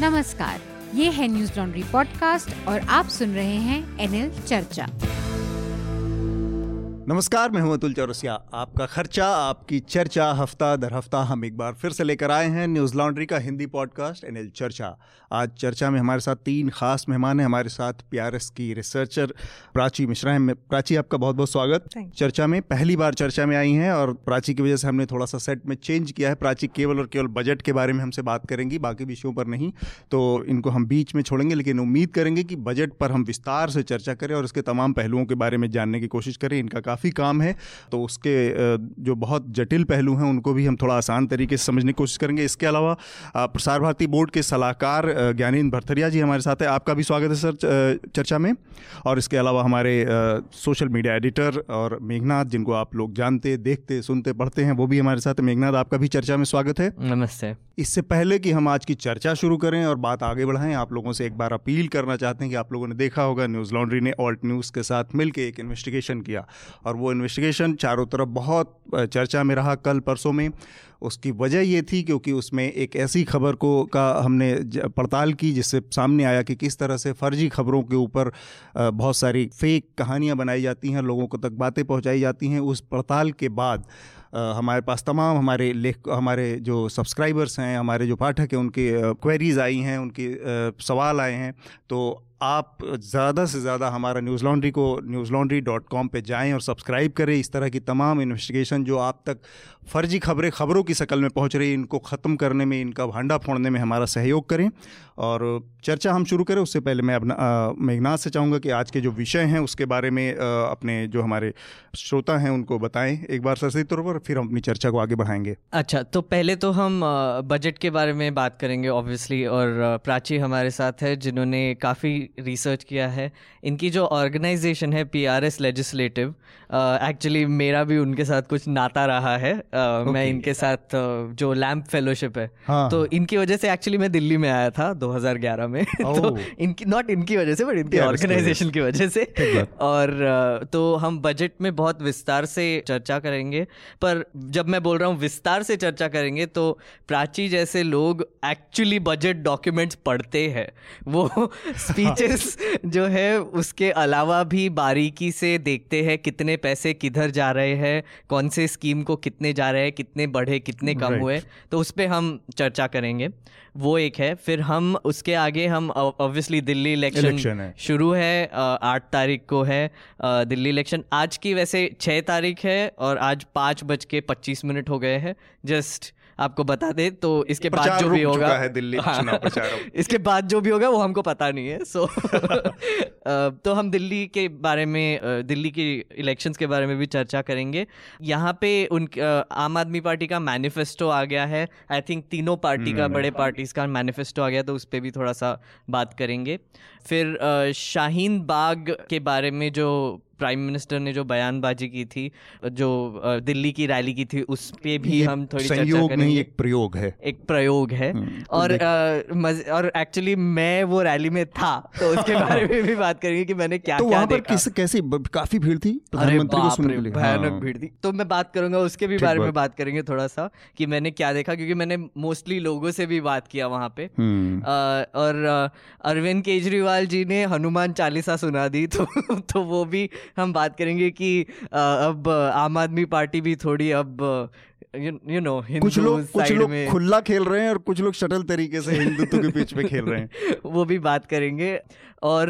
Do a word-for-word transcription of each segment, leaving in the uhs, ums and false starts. नमस्कार, ये है न्यूज लॉन्ड्री पॉडकास्ट और आप सुन रहे हैं एनएल चर्चा। नमस्कार, मैं हूं अतुल चौरसिया। आपका खर्चा आपकी चर्चा हफ्ता दर हफ्ता हम एक बार फिर से लेकर आए हैं न्यूज लॉन्ड्री का हिंदी पॉडकास्ट एनएल चर्चा। आज चर्चा में हमारे साथ तीन खास मेहमान हैं। हमारे साथ पीआरएस की रिसर्चर प्राची मिश्रा हैं। प्राची, आपका बहुत बहुत स्वागत चर्चा में। पहली बार चर्चा में आई हैं और प्राची की वजह से हमने थोड़ा सा सेट में चेंज किया है। प्राची केवल और केवल बजट के बारे में हमसे बात करेंगी, बाकी विषयों पर नहीं। तो इनको हम बीच में छोड़ेंगे, लेकिन उम्मीद करेंगे कि बजट पर हम विस्तार से चर्चा करें और इसके तमाम पहलुओं के बारे में जानने की कोशिश करें। इनका काफ़ी काम है, तो उसके जो बहुत जटिल पहलू हैं उनको भी हम थोड़ा आसान तरीके से समझने की कोशिश करेंगे। इसके अलावा प्रसार भारती बोर्ड के सलाहकार ज्ञानेन्द्र भरथरिया जी हमारे साथ हैं। आपका भी स्वागत है सर चर्चा में। और इसके अलावा हमारे सोशल मीडिया एडिटर और मेघनाथ, जिनको आप लोग जानते, देखते, सुनते, पढ़ते हैं, वो भी हमारे साथ। मेघनाथ, आपका भी चर्चा में स्वागत है। नमस्ते। इससे पहले कि हम आज की चर्चा शुरू करें और बात आगे बढ़ाएं, आप लोगों से एक बार अपील करना चाहते हैं कि आप लोगों ने देखा होगा न्यूज़ लॉन्ड्री ने ऑल्ट न्यूज़ के साथ मिलकर एक इन्वेस्टिगेशन किया और वो इन्वेस्टिगेशन चारों तरफ बहुत चर्चा में रहा कल परसों में। उसकी वजह ये थी क्योंकि उसमें एक ऐसी खबर को का हमने पड़ताल की जिससे सामने आया कि किस तरह से फर्जी खबरों के ऊपर बहुत सारी फेक कहानियां बनाई जाती हैं, लोगों को तक बातें पहुंचाई जाती हैं। उस पड़ताल के बाद हमारे पास तमाम हमारे लेख हमारे जो सब्सक्राइबर्स हैं, हमारे जो पाठक हैं, उनकी क्वेरीज़ आई हैं, उनकी सवाल आए हैं। तो आप ज़्यादा से ज़्यादा हमारा न्यूज़ लॉन्ड्री को न्यूज़ लॉन्ड्री डॉट कॉम पर जाएँ और सब्सक्राइब करें। इस तरह की तमाम इन्वेस्टिगेशन जो आप तक फर्जी खबरें खबरों की शक्ल में पहुंच रही, इनको ख़त्म करने में, इनका भांडा फोड़ने में हमारा सहयोग करें। और चर्चा हम शुरू करें उससे पहले मैं अपना मेघनाथ से चाहूँगा कि आज के जो विषय हैं उसके बारे में आ, अपने जो हमारे श्रोता हैं उनको बताएं एक बार सरसरी तौर पर, फिर हम अपनी चर्चा को आगे बढ़ाएंगे। अच्छा, तो पहले तो हम बजट के बारे में बात करेंगे ऑब्वियसली। और प्राची हमारे साथ है जिन्होंने काफ़ी रिसर्च किया है। इनकी जो ऑर्गेनाइजेशन है पीआरएस लेजिस्लेटिव, एक्चुअली मेरा भी उनके साथ कुछ नाता रहा है। uh, okay. मैं इनके साथ uh, जो लैम्प फेलोशिप है, हाँ, तो इनकी वजह से एक्चुअली मैं दिल्ली में आया था दो हज़ार ग्यारह में। oh. तो इनकी नॉट इनकी वजह से बट इनकी ऑर्गेनाइजेशन की वजह से। और uh, तो हम बजट में बहुत विस्तार से चर्चा करेंगे। पर जब मैं बोल रहा हूँ विस्तार से चर्चा करेंगे, तो प्राची जैसे लोग एक्चुअली बजट डॉक्यूमेंट्स पढ़ते हैं, वो स्पीचेस जो है उसके अलावा भी बारीकी से देखते हैं कितने पैसे किधर जा रहे हैं, कौन से स्कीम को कितने जा रहे हैं, कितने बढ़े, कितने कम right. हुए। तो उस पर हम चर्चा करेंगे, वो एक है। फिर हम उसके आगे हम ऑब्वियसली दिल्ली इलेक्शन शुरू है, आठ तारीख को है दिल्ली इलेक्शन। आज की वैसे छः तारीख है और आज पाँच बज के पच्चीस मिनट हो गए हैं। जस्ट आपको बता दे, तो इसके बाद जो भी होगा है दिल्ली, हाँ, इसके बाद जो भी होगा वो हमको पता नहीं है। सो तो हम दिल्ली के बारे में, दिल्ली के इलेक्शंस के बारे में भी चर्चा करेंगे। यहाँ पे उन आम आदमी पार्टी का मैनिफेस्टो आ गया है। आई थिंक तीनों पार्टी का, बड़े पार्टीज का मैनिफेस्टो आ गया, तो उस पर भी थोड़ा सा बात करेंगे। फिर शाहीन बाग के बारे में जो प्राइम मिनिस्टर ने जो बयानबाजी की थी, जो दिल्ली की रैली की थी, उस पे भी हम थोड़ी चर्चा करेंगे। संयोग नहीं, एक प्रयोग है, एक प्रयोग है। और और एक्चुअली मैं वो रैली में था, तो उसके बारे में भी बात करेंगे कि मैंने क्या क्या देखा। तो कैसे काफी भीड़ थी, प्रधानमंत्री को सुनने के लिए भयानक भीड़ थी। तो मैं बात करूंगा उसके भी बारे में, बात करेंगे थोड़ा सा कि मैंने क्या देखा, क्योंकि मैंने मोस्टली लोगों से भी बात किया वहाँ पे। और अरविंद केजरीवाल जी ने हनुमान चालीसा सुना दी, तो वो भी हम बात करेंगे कि अब आम आदमी पार्टी भी थोड़ी अब You, you know, कुछ लोग कुछ लोग खुला खेल रहे हैं और कुछ लोग शटल तरीके से हिंदुत्व के बीच में खेल रहे हैं। वो भी बात करेंगे। और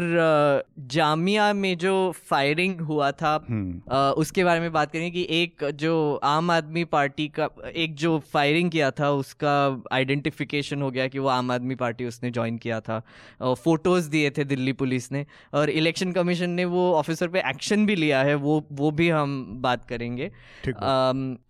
जामिया में जो फायरिंग हुआ था उसके बारे में बात करेंगे कि एक जो आम आदमी पार्टी का एक जो फायरिंग किया था उसका आइडेंटिफिकेशन हो गया कि वो आम आदमी पार्टी उसने ज्वाइन किया था। फोटोज दिए थे दिल्ली पुलिस ने और इलेक्शन कमीशन ने वो ऑफिसर पे एक्शन भी लिया है, वो वो भी हम बात करेंगे।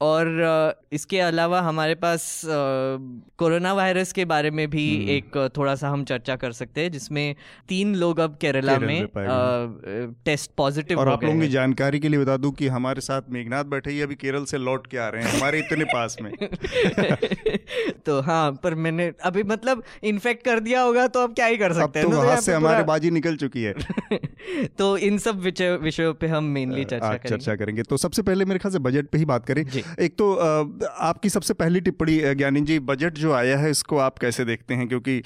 और इसके अलावा हमारे पास कोरोना वायरस के बारे में भी एक थोड़ा सा हम चर्चा कर सकते हैं, जिसमें तीन लोग अब केरला में आ, टेस्ट पॉजिटिव हो गए हैं। और आप लोगों की जानकारी के लिए बता दूं कि हमारे साथ मेघनाथ बैठे ही अभी केरल से लौट के आ रहे हैं, हमारे इतने पास में। तो हाँ, पर मैंने अभी मतलब इन्फेक्ट कर दिया होगा, तो अब क्या ही कर सकते हैं, वहां से हमारे बाजी निकल चुकी है। तो इन सब विषयों पे हम मेनली चर्चा चर्चा करेंगे। तो सबसे पहले मेरे ख्याल से बजट पे ही बात करें। एक तो आपकी सबसे पहली टिप्पणी ज्ञानेंद्र जी, बजट जो आया है इसको आप कैसे देखते हैं, क्योंकि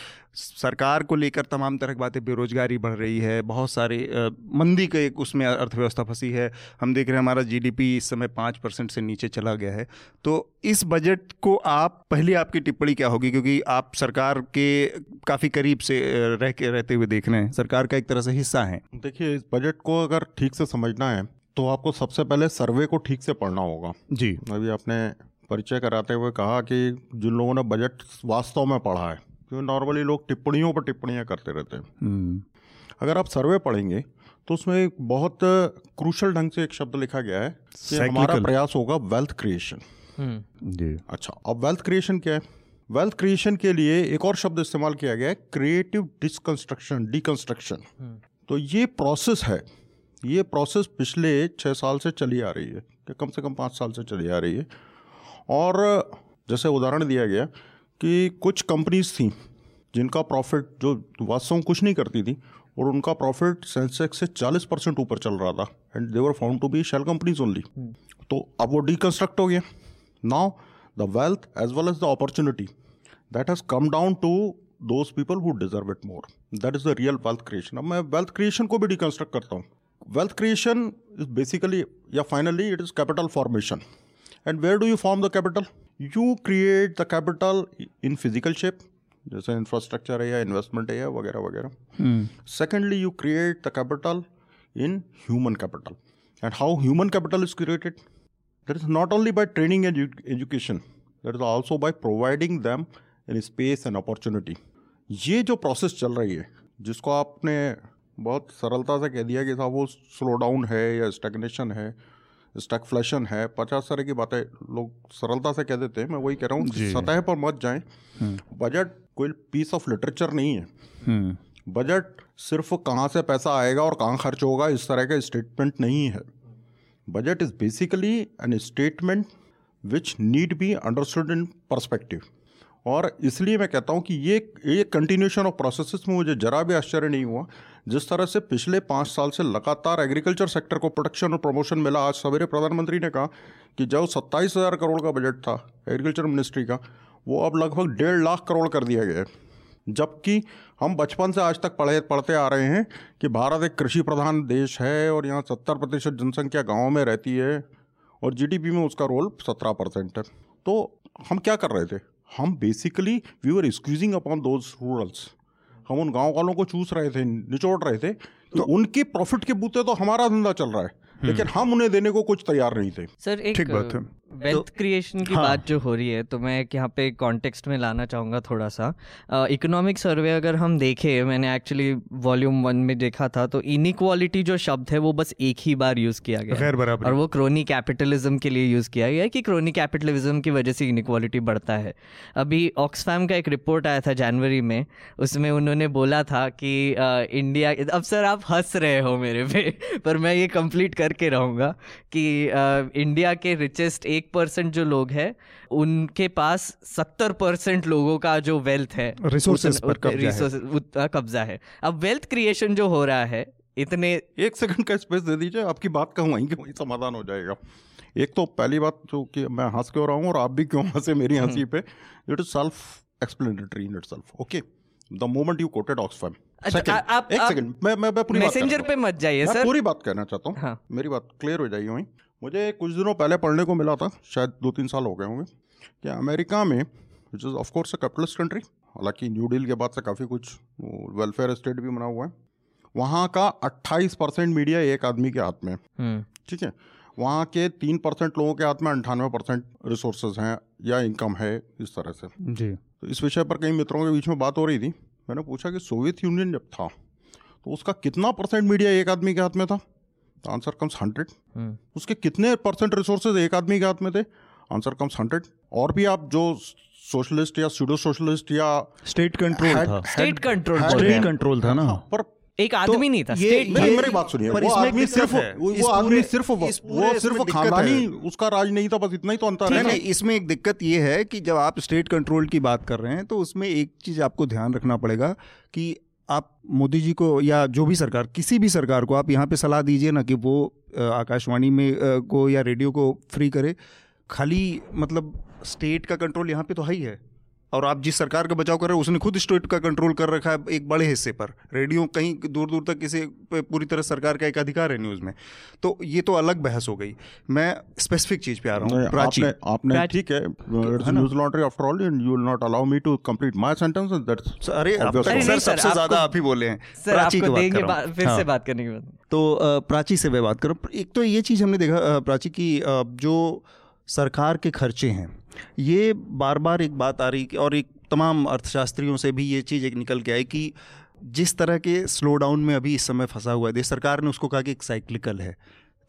सरकार को लेकर तमाम तरह की बातें, बेरोजगारी बढ़ रही है, बहुत सारे मंदी के एक उसमें अर्थव्यवस्था फंसी है, हम देख रहे हैं हमारा जीडीपी इस समय पाँच परसेंट से नीचे चला गया है, तो इस बजट को आप पहली आपकी टिप्पणी क्या होगी, क्योंकि आप सरकार के काफ़ी करीब से रह के रहते हुए देख रहे हैं, सरकार का एक तरह से हिस्सा है। देखिए, इस बजट को अगर ठीक से समझना है तो आपको सबसे पहले सर्वे को ठीक से पढ़ना होगा। जी, अभी आपने परिचय कराते हुए कहा कि जिन लोगों ने बजट वास्तव में पढ़ा है, क्योंकि नॉर्मली लोग टिप्पणियों पर टिप्पणियां करते रहते हैं, अगर आप सर्वे पढ़ेंगे तो उसमें एक बहुत क्रूशल ढंग से एक शब्द लिखा गया है कि हमारा प्रयास होगा वेल्थ क्रिएशन। जी, अच्छा, अब वेल्थ क्रिएशन क्या है? वेल्थ क्रिएशन के लिए एक और शब्द इस्तेमाल किया गया है, क्रिएटिव डिसकंस्ट्रक्शन, डिकंस्ट्रक्शन। तो ये प्रोसेस है, ये प्रोसेस पिछले छः साल से चली आ रही है, या कम से कम पाँच साल से चली आ रही है। और जैसे उदाहरण दिया गया कि कुछ कंपनीज थी जिनका प्रॉफिट, जो वास्तव में कुछ नहीं करती थी, और उनका प्रॉफिट सेंसेक्स से चालीस परसेंट ऊपर चल रहा था, and they were found to be shell companies only. तो अब वो डिकंस्ट्रक्ट हो गया। Now the wealth as well as the opportunity that has come down to those people who deserve it more, that is the real wealth creation. अब मैं wealth creation को भी deconstruct करता हूँ। Wealth creation is basically, yeah, finally, it is capital formation. And where do you form the capital? You create the capital in physical shape, जैसे infrastructure है या investment है या वगैरह वगैरह। Secondly, you create the capital in human capital. And how human capital is created? That is not only by training and edu- education, that is also by providing them in space and opportunity. ये जो process चल रही है, जिसको आपने बहुत सरलता से कह दिया कि साहब वो स्लो डाउन है या स्टैग्नेशन है, स्टैगफ्लेशन है, पचास तरह की बातें लोग सरलता से कह देते हैं। मैं वही कह रहा हूँ, सतह पर मत जाएं। बजट कोई पीस ऑफ लिटरेचर नहीं है। बजट सिर्फ कहाँ से पैसा आएगा और कहाँ खर्च होगा इस तरह का स्टेटमेंट नहीं है। Budget is basically an statement which need be understood in perspective. और इसलिए मैं कहता हूँ कि ये एक कंटिन्यूशन ऑफ प्रोसेसेस में मुझे जरा भी आश्चर्य नहीं हुआ। जिस तरह से पिछले पाँच साल से लगातार एग्रीकल्चर सेक्टर को प्रोटेक्शन और प्रमोशन मिला, आज सवेरे प्रधानमंत्री ने कहा कि जो सत्ताईस हज़ार करोड़ का बजट था एग्रीकल्चर मिनिस्ट्री का, वो अब लगभग डेढ़ लाख करोड़ कर दिया गया है। जबकि हम बचपन से आज तक पढ़े पढ़ते आ रहे हैं कि भारत एक कृषि प्रधान देश है और यहाँ सत्तर प्रतिशत जनसंख्या गाँव में रहती है और जी डी पी में उसका रोल सत्रह परसेंट है। तो हम क्या कर रहे थे? हम basically we were squeezing upon those rurals. हम उन गाँव वालों को चूस रहे थे, निचोड़ रहे थे, तो उनके प्रॉफिट के बूते तो हमारा धंधा चल रहा है, लेकिन हम उन्हें देने को कुछ तैयार नहीं थे। सर, एक वेल्थ क्रिएशन की हाँ। बात जो हो रही है, तो मैं यहाँ पे कॉन्टेक्स्ट में लाना चाहूँगा थोड़ा सा। इकोनॉमिक uh, सर्वे अगर हम देखें, मैंने एक्चुअली वॉल्यूम वन में देखा था, तो इनइक्वालिटी जो शब्द है वो बस एक ही बार यूज़ किया गया है, और वो क्रोनी कैपिटलिज्म के लिए यूज़ किया गया है कि क्रोनी कैपिटलिज्म की वजह से इनइक्वालिटी बढ़ता है। अभी ऑक्सफैम का एक रिपोर्ट आया था जनवरी में, उसमें उन्होंने बोला था कि इंडिया, अब सर आप हंस रहे हो मेरे पे, पर मैं ये कंप्लीट करके रहूँगा कि इंडिया के रिचेस्ट एक परसेंट जो लोग हैं उनके पास सत्तर परसेंट लोगों का जो वेल्थ है, रिसोर्सेज पर कब्जा है, कब्जा है। अब वेल्थ क्रिएशन जो हो रहा है, इतने एक सेकंड का स्पेस दे दीजिए, आपकी बात कहूँ वहीं वहीं समाधान हो जाएगा। एक तो पहली बात जो कि मैं हंस क्यों रहा हूँ और आप भी क्यों हंसे मेरी हंसी पे, it is self explanatory in itself. Okay, the moment you quoted Oxfam. अच्छा, आप एक सेकंड, मैं मैं पूरी मैसेंजर पे मत जाइए सर, पूरी बात कहना चाहता हूँ, मेरी बात क्लियर हो जाएगी वहीं। मुझे कुछ दिनों पहले पढ़ने को मिला था, शायद दो तीन साल हो गए होंगे, कि अमेरिका में, which is of course a capitalist country, हालांकि न्यू डील के बाद से काफ़ी कुछ वेलफेयर स्टेट भी बना हुआ है, वहाँ का अट्ठाईस परसेंट मीडिया एक आदमी के हाथ में है, ठीक है। वहाँ के तीन परसेंट लोगों के हाथ में अंठानवे परसेंट रिसोर्सेज हैं या इनकम है, इस तरह से। जी, तो इस विषय पर कई मित्रों के बीच में बात हो रही थी। मैंने पूछा कि सोवियत यूनियन जब था तो उसका कितना परसेंट मीडिया एक आदमी के हाथ में था? Answer comes hundred. उसके कितने परसेंट रिसोर्सेज एक आदमी के हाथ में थे? Answer comes hundred. और भी आप जो सोशलिस्ट या स्यूडो सोशलिस्ट या स्टेट कंट्रोल था, स्टेट कंट्रोल स्टेट कंट्रोल था ना, पर एक आदमी नहीं था। मेरी बात सुनिए, वो आदमी सिर्फ वो आदमी सिर्फ वो सिर्फ खानदानी उसका राज नहीं था, बस इतना ही तो अंतर है। इसमें एक दिक्कत ये है कि जब आप स्टेट कंट्रोल की बात कर रहे हैं तो उसमें एक चीज़ आपको ध्यान रखना पड़ेगा कि आप मोदी जी को या जो भी सरकार, किसी भी सरकार को आप यहाँ पे सलाह दीजिए ना कि वो आकाशवाणी में को या रेडियो को फ्री करे, खाली मतलब स्टेट का कंट्रोल यहाँ पे तो है ही है, और आप जिस सरकार का बचाव कर रहे हो उसने खुद स्टेट का कंट्रोल कर रखा है एक बड़े हिस्से पर। रेडियो कहीं दूर दूर तक किसी पूरी तरह सरकार का एक अधिकार है न्यूज़ में, तो ये तो अलग बहस हो गई। मैं स्पेसिफिक चीज़ पे आ रहा हूँ। प्राची, आपने ठीक है, news laundry after all you will not allow me to complete my sentence. That's अरे सर सबसे ज़्यादा आप ही बोले हैं। प्राची की फिर से बात करने के बाद तो प्राची से मैं बात करूँ। एक तो ये चीज़ हमने देखा प्राची की जो सरकार के खर्चे हैं, ये बार बार एक बात आ रही है और एक तमाम अर्थशास्त्रियों से भी ये चीज़ एक निकल के आई कि जिस तरह के स्लो डाउन में अभी इस समय फंसा हुआ है देश, सरकार ने उसको कहा कि एक साइक्लिकल है,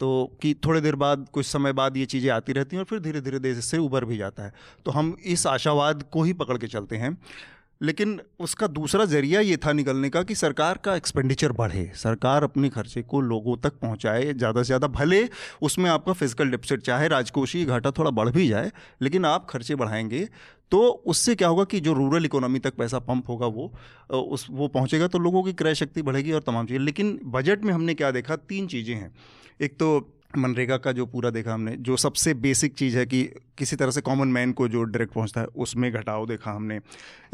तो कि थोड़े देर बाद कुछ समय बाद ये चीज़ें आती रहती हैं और फिर धीरे धीरे देश से उबर भी जाता है। तो हम इस आशावाद को ही पकड़ के चलते हैं, लेकिन उसका दूसरा जरिया ये था निकलने का कि सरकार का एक्सपेंडिचर बढ़े, सरकार अपने खर्चे को लोगों तक पहुंचाए ज़्यादा से ज़्यादा। भले उसमें आपका फिजिकल डिफिसिट चाहे राजकोषीय घाटा थोड़ा बढ़ भी जाए, लेकिन आप खर्चे बढ़ाएंगे तो उससे क्या होगा कि जो रूरल इकोनॉमी तक पैसा पंप होगा वो उस वो पहुँचेगा, तो लोगों की क्रय शक्ति बढ़ेगी और तमाम चीज़ें। लेकिन बजट में हमने क्या देखा, तीन चीज़ें हैं। एक तो मनरेगा का जो पूरा देखा हमने, जो सबसे बेसिक चीज़ है कि किसी तरह से कॉमन मैन को जो डायरेक्ट पहुंचता है उसमें घटाव देखा हमने।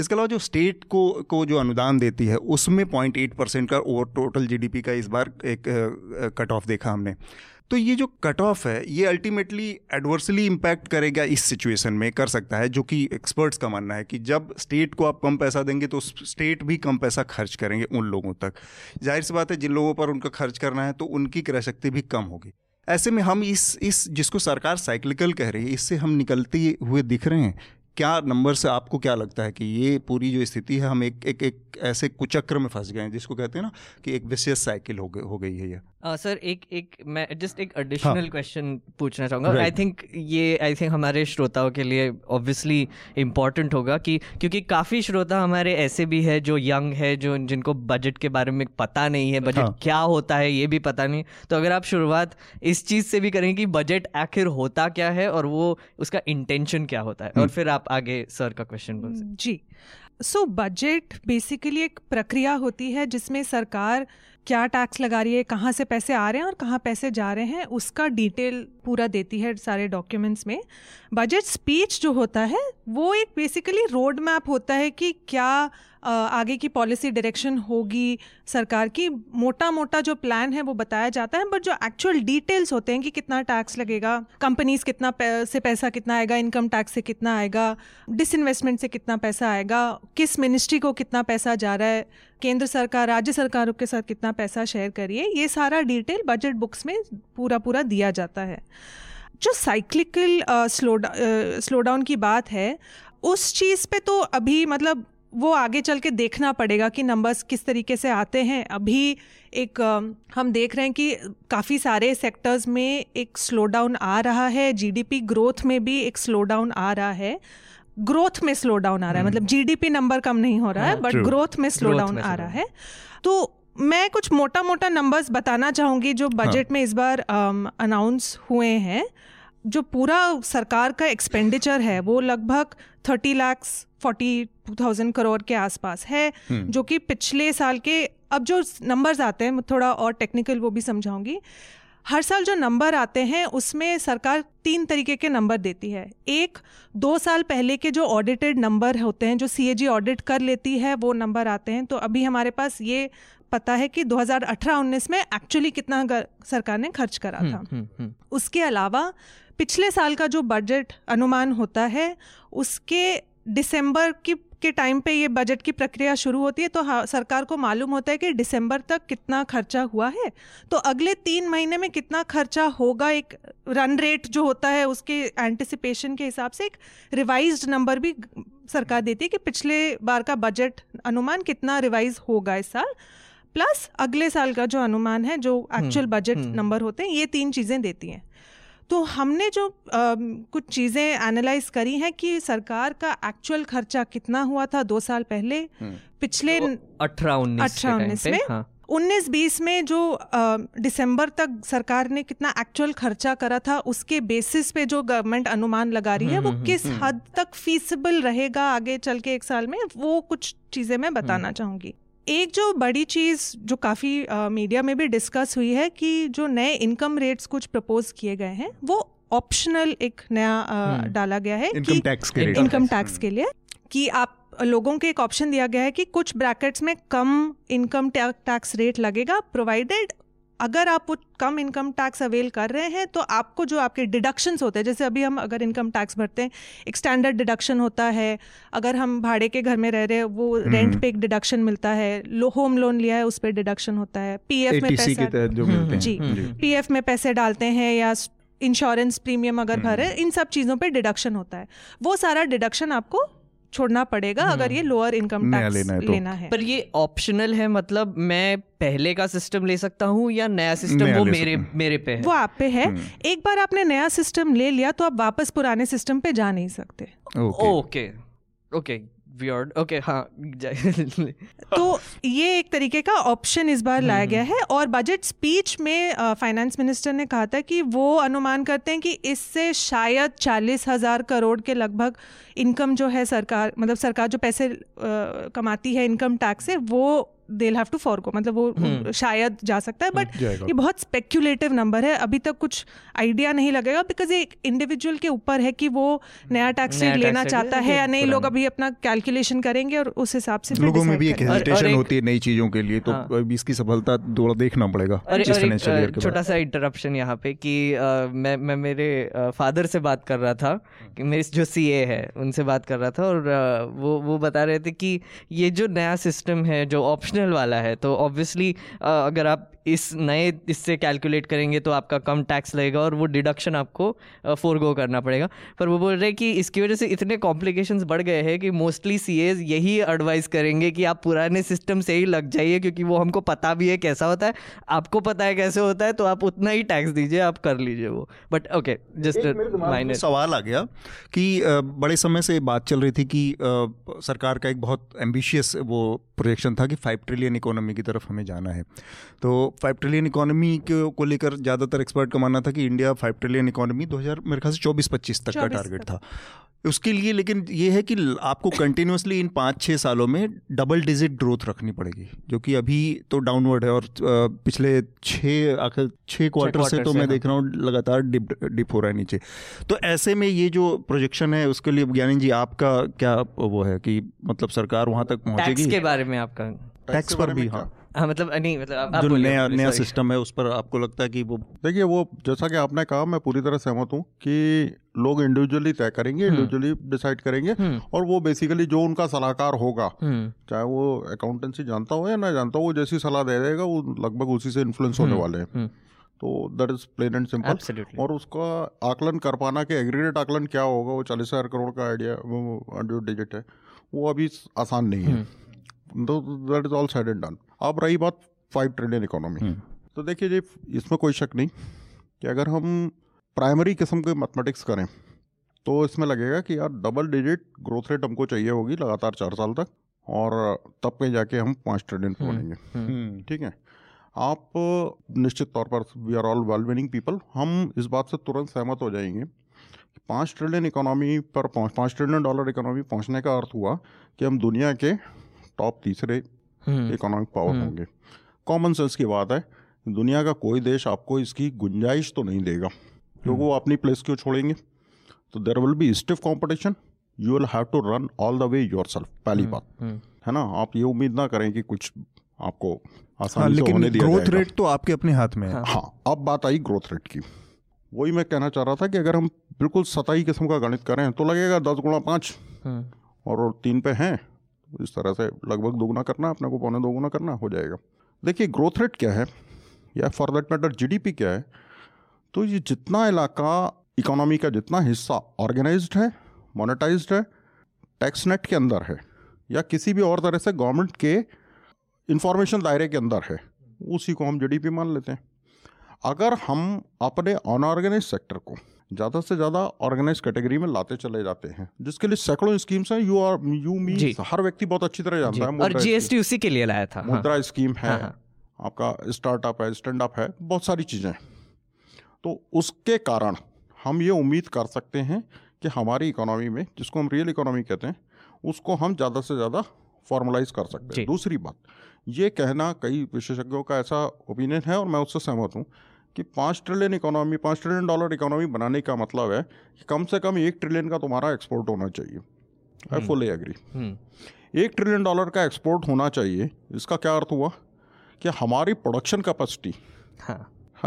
इसके अलावा जो स्टेट को को जो अनुदान देती है उसमें पॉइंट एट परसेंट का ओवर टोटल जीडीपी का इस बार एक कट ऑफ देखा हमने। तो ये जो कट ऑफ है ये अल्टीमेटली एडवर्सली इम्पैक्ट करेगा इस सिचुएशन में, कर सकता है, जो कि एक्सपर्ट्स का मानना है कि जब स्टेट को आप कम पैसा देंगे तो स्टेट भी कम पैसा खर्च करेंगे उन लोगों तक। जाहिर सी बात है जिन लोगों पर उनका खर्च करना है तो उनकी क्रय शक्ति भी कम होगी। ऐसे में हम इस इस जिसको सरकार साइक्लिकल कह रही है इससे हम निकलते हुए दिख रहे हैं। क्या नंबर से आपको क्या लगता है कि ये पूरी जो स्थिति है, हम एक एक एक ऐसे कुचक्र में फंस गए हैं जिसको कहते हैं ना कि एक विशेष साइकिल हो गई हो गई है ये? सर एक एक मैं जस्ट एक एडिशनल क्वेश्चन पूछना चाहूँगा। आई थिंक ये आई थिंक हमारे श्रोताओं के लिए ऑब्वियसली इम्पॉर्टेंट होगा कि क्योंकि काफ़ी श्रोता हमारे ऐसे भी है जो यंग है, जो जिनको बजट के बारे में पता नहीं है, बजट हाँ. क्या होता है ये भी पता नहीं। तो अगर आप शुरुआत इस चीज़ से भी करेंगे कि बजट आखिर होता क्या है और वो उसका इंटेंशन क्या होता है, और फिर आप आगे सर का क्वेश्चन बोल सकते हैं। जी, सो बजट बेसिकली एक प्रक्रिया होती है जिसमें सरकार क्या टैक्स लगा रही है, कहाँ से पैसे आ रहे हैं और कहाँ पैसे जा रहे हैं, उसका डिटेल पूरा देती है सारे डॉक्यूमेंट्स में। बजट स्पीच जो होता है वो एक बेसिकली रोड मैप होता है कि क्या आगे की पॉलिसी डायरेक्शन होगी सरकार की। मोटा मोटा जो प्लान है वो बताया जाता है, बट जो एक्चुअल डिटेल्स होते हैं कि कितना टैक्स लगेगा, कंपनीज कितना से पैसा कितना आएगा, इनकम टैक्स से कितना आएगा, डिसइन्वेस्टमेंट से कितना पैसा आएगा, किस मिनिस्ट्री को कितना पैसा जा रहा है, केंद्र सरकार राज्य सरकारों के साथ कितना पैसा शेयर करिए, ये सारा डिटेल बजट बुक्स में पूरा पूरा दिया जाता है। जो साइक्लिकल स्लो डाउन की बात है उस चीज़ पे तो अभी मतलब वो आगे चल के देखना पड़ेगा कि नंबर्स किस तरीके से आते हैं। अभी एक हम देख रहे हैं कि काफ़ी सारे सेक्टर्स में एक स्लो डाउन आ रहा है, जीडीपी ग्रोथ में भी एक स्लो डाउन आ रहा है, ग्रोथ में स्लो डाउन आ रहा है, मतलब जीडीपी नंबर कम नहीं हो रहा है बट ग्रोथ में स्लो डाउन आ रहा है। तो मैं कुछ मोटा मोटा नंबर्स बताना चाहूँगी जो बजट में इस बार अनाउंस हुए हैं। जो पूरा सरकार का एक्सपेंडिचर है वो लगभग thirty lakhs forty two thousand crore के आसपास है, जो कि पिछले साल के, अब जो नंबर्स आते हैं थोड़ा और टेक्निकल वो भी समझाऊंगी। हर साल जो नंबर आते हैं उसमें सरकार तीन तरीके के नंबर देती है। एक, दो साल पहले के जो ऑडिटेड नंबर होते हैं, जो सीएजी ऑडिट कर लेती है, वो नंबर आते हैं। तो अभी हमारे पास ये पता है कि दो हज़ार अठारह उन्नीस में एक्चुअली कितना सरकार ने खर्च करा था। हुँ, हुँ. उसके अलावा पिछले साल का जो बजट अनुमान होता है उसके दिसंबर की के टाइम पे ये बजट की प्रक्रिया शुरू होती है, तो हाँ, सरकार को मालूम होता है कि दिसंबर तक कितना खर्चा हुआ है, तो अगले तीन महीने में कितना खर्चा होगा, एक रन रेट जो होता है उसके एंटिसिपेशन के हिसाब से एक रिवाइज्ड नंबर भी सरकार देती है कि पिछले बार का बजट अनुमान कितना रिवाइज होगा इस साल, प्लस अगले साल का जो अनुमान है, जो एक्चुअल बजट नंबर होते हैं, ये तीन चीज़ें देती हैं। तो हमने जो आ, कुछ चीज़ें एनालाइज करी हैं कि सरकार का एक्चुअल खर्चा कितना हुआ था दो साल पहले, पिछले अठारह उन्नीस में, उन्नीस बीस में जो दिसंबर तक सरकार ने कितना एक्चुअल खर्चा करा था, उसके बेसिस पे जो गवर्नमेंट अनुमान लगा रही है वो किस हद तक फीसिबल रहेगा आगे चल के एक साल में, वो कुछ चीज़ें मैं बताना चाहूँगी। एक जो बड़ी चीज़ जो काफ़ी मीडिया में भी डिस्कस हुई है कि जो नए इनकम रेट्स कुछ प्रपोज किए गए हैं वो ऑप्शनल एक नया डाला गया है इनकम टैक्स के लिए इनकम टैक्स के लिए कि आप लोगों के एक ऑप्शन दिया गया है कि कुछ ब्रैकेट्स में कम इनकम टैक्स रेट लगेगा, प्रोवाइडेड अगर आप वो कम इनकम टैक्स अवेल कर रहे हैं तो आपको जो आपके डिडक्शंस होते हैं, जैसे अभी हम अगर इनकम टैक्स भरते हैं एक स्टैंडर्ड डिडक्शन होता है, अगर हम भाड़े के घर में रह रहे हैं वो रेंट पे एक डिडक्शन मिलता है, लो, होम लोन लिया है उस पर डिडक्शन होता है, पीएफ में पैसे जी पीएफ में पैसे डालते हैं या इंश्योरेंस प्रीमियम अगर भरे, इन सब चीज़ों पर डिडक्शन होता है, वो सारा डिडक्शन आपको छोड़ना पड़ेगा अगर ये लोअर इनकम टैक्स लेना है, तो। लेना है। पर ये ऑप्शनल है, मतलब मैं पहले का सिस्टम ले सकता हूँ या नया सिस्टम वो मेरे मेरे पे है, वो आप पे है। एक बार आपने नया सिस्टम ले लिया तो आप वापस पुराने सिस्टम पे जा नहीं सकते। ओके ओके वियर्ड ओके हाँ तो ये एक तरीके का ऑप्शन इस बार लाया गया है। और बजट स्पीच में फाइनेंस मिनिस्टर ने कहा था कि वो अनुमान करते हैं कि इससे शायद चालीस हजार करोड़ के लगभग इनकम जो है सरकार, मतलब सरकार जो पैसे आ, कमाती है इनकम टैक्स से, वो they'll have to forego, मतलब वो शायद जा सकता है, बट ये बहुत स्पेक्यूलेटिव नंबर है, अभी तक कुछ आइडिया नहीं लगेगा, बिकॉज ये इंडिविजुअल के ऊपर है कि वो नया टैक्स रेट लेना चाहता है या नहीं। लोग अभी अपना कैलकुलेशन करेंगे और उस हिसाब से लोगों में भी एक हेजिटेशन होती है नई चीजों के लिए, तो इसकी सफलता थोड़ा देखना पड़ेगा। छोटा सा इंटरप्शन यहाँ पे कि मैं मैं मेरे फादर से बात कर रहा था, कि मेरे जो सी ए है उनसे बात कर रहा था, और वो वो बता रहे थे कि ये जो नया सिस्टम है जो ऑप्शन वाला है, तो ऑब्वियसली अगर आप इस नए इससे कैलकुलेट करेंगे तो आपका कम टैक्स लगेगा और वो डिडक्शन आपको फोरगो करना पड़ेगा। पर वो बोल रहे हैं कि इसकी वजह से इतने कॉम्प्लिकेशंस बढ़ गए हैं कि मोस्टली सीएज यही एडवाइस करेंगे कि आप पुराने सिस्टम से ही लग जाइए, क्योंकि वो हमको पता भी है कैसा होता है, आपको पता है कैसे होता है, तो आप उतना ही टैक्स दीजिए, आप कर लीजिए वो। बट ओके जस्ट माइनर सवाल आ गया कि बड़े समय से बात चल रही थी कि सरकार का एक बहुत एम्बिशियस वो प्रोजेक्शन था कि फाइव ट्रिलियन इकोनॉमी की तरफ हमें जाना है। तो फाइव ट्रिलियन इकोनॉमी को लेकर ज़्यादातर एक्सपर्ट का मानना था कि इंडिया फाइव ट्रिलियन इकोनॉमी दो हज़ार मेरे ख्याल से चौबीस पच्चीस तक का टारगेट था उसके लिए। लेकिन ये है कि आपको कंटिन्यूसली इन पाँच छः सालों में डबल डिजिट ग्रोथ रखनी पड़ेगी, जो कि अभी तो डाउनवर्ड है, और पिछले छः आखिर छः क्वार्टर से तो मैं देख रहा हूँ लगातार डिप डिप हो रहा है नीचे। तो ऐसे में ये जो प्रोजेक्शन है उसके लिए ज्ञानेंद्र जी आपका क्या वो है कि मतलब सरकार वहाँ तक पहुँचेगी? टैक्स के बारे में आपका टैक्स पर भी हाँ हाँ मतलब नहीं मतलब आप जो नया नया सिस्टम है उस पर आपको लगता है कि वो देखिए वो जैसा कि आपने कहा मैं पूरी तरह सहमत हूँ कि लोग इंडिविजुअली तय करेंगे, इंडिविजुअली डिसाइड करेंगे, और वो बेसिकली जो उनका सलाहकार होगा, चाहे वो अकाउंटेंसी जानता हो या ना जानता हो, वो जैसी सलाह दे देगा वो लगभग उसी से इन्फ्लुएंस होने वाले हैं। तो that is plain and simple. और उसका आकलन कर पाना कि एग्रीगेट आकलन क्या होगा, वो चालीस हज़ार करोड़ का आइडिया जो डिजिट है वो अभी आसान नहीं है। That is all side and done. अब रही बात फाइव ट्रिलियन इकोनॉमी, तो देखिए जी इसमें कोई शक नहीं कि अगर हम प्राइमरी किस्म के मैथमेटिक्स करें तो इसमें लगेगा कि यार डबल डिजिट ग्रोथ रेट हमको चाहिए होगी लगातार चार साल तक, और तब पे जाके हम पाँच ट्रिलियन पहुँचेंगे। ठीक है, आप निश्चित तौर पर we are all well meaning people, हम इस बात से तुरंत सहमत हो जाएंगे कि पाँच ट्रिलियन इकोनॉमी पर पहुँच पाँच ट्रिलियन डॉलर इकोनॉमी पहुँचने का अर्थ हुआ कि हम दुनिया के टॉप तीसरे इकोनॉमिक पावर होंगे। कॉमन सेंस की बात है, दुनिया का कोई देश आपको इसकी गुंजाइश तो नहीं देगा, लोग वो अपनी प्लेस क्यों छोड़ेंगे? तो there will be stiff competition, you will have to run all the way yourself. पहली बात है ना, आप ये उम्मीद ना करें कि कुछ आपको आसानी से होने दिया जाएगा। ग्रोथ रेट तो आपके अपने हाथ में है। हाँ, अब बात आई ग्रोथ रेट की, वही मैं कहना चाह रहा था कि अगर हम बिल्कुल सतही किस्म का गणित करें तो लगेगा दस गुणा पाँच और तीन पे हैं, इस तरह से लगभग दोगुना करना अपने को, पौने दोगुना करना हो जाएगा। देखिए ग्रोथ रेट क्या है या फॉर दैट मैटर जीडीपी क्या है, तो ये जितना इलाका इकोनॉमी का जितना हिस्सा ऑर्गेनाइज्ड है, मोनेटाइज्ड है, टैक्स नेट के अंदर है या किसी भी और तरह से गवर्नमेंट के इंफॉर्मेशन दायरे के अंदर है, उसी को हम जीडीपी मान लेते हैं। अगर हम अपने अनऑर्गेनाइज सेक्टर को ज़्यादा से ज़्यादा ऑर्गेनाइज कैटेगरी में लाते चले जाते हैं, जिसके लिए सैकड़ों स्कीम्स हैं, यू आर यू मी हर व्यक्ति बहुत अच्छी तरह जानता है, और जीएसटी उसी के लिए लाया था, मुद्रा स्कीम है, आपका स्टार्टअप है, स्टैंड अप है, बहुत सारी चीज़ें। तो उसके कारण हम ये उम्मीद कर सकते हैं कि हमारी इकोनॉमी में, जिसको हम रियल इकोनॉमी कहते हैं, उसको हम ज़्यादा से ज़्यादा फॉर्मलाइज कर सकते हैं। दूसरी बात, ये कहना, कई विशेषज्ञों का ऐसा ओपिनियन है और मैं उससे सहमत हूँ कि पाँच ट्रिलियन इकोनॉमी पाँच ट्रिलियन डॉलर इकोनॉमी बनाने का मतलब है कि कम से कम एक ट्रिलियन का तुम्हारा एक्सपोर्ट होना चाहिए। I fully agree. एक ट्रिलियन डॉलर का एक्सपोर्ट होना चाहिए, इसका क्या अर्थ हुआ कि हमारी प्रोडक्शन कैपेसिटी है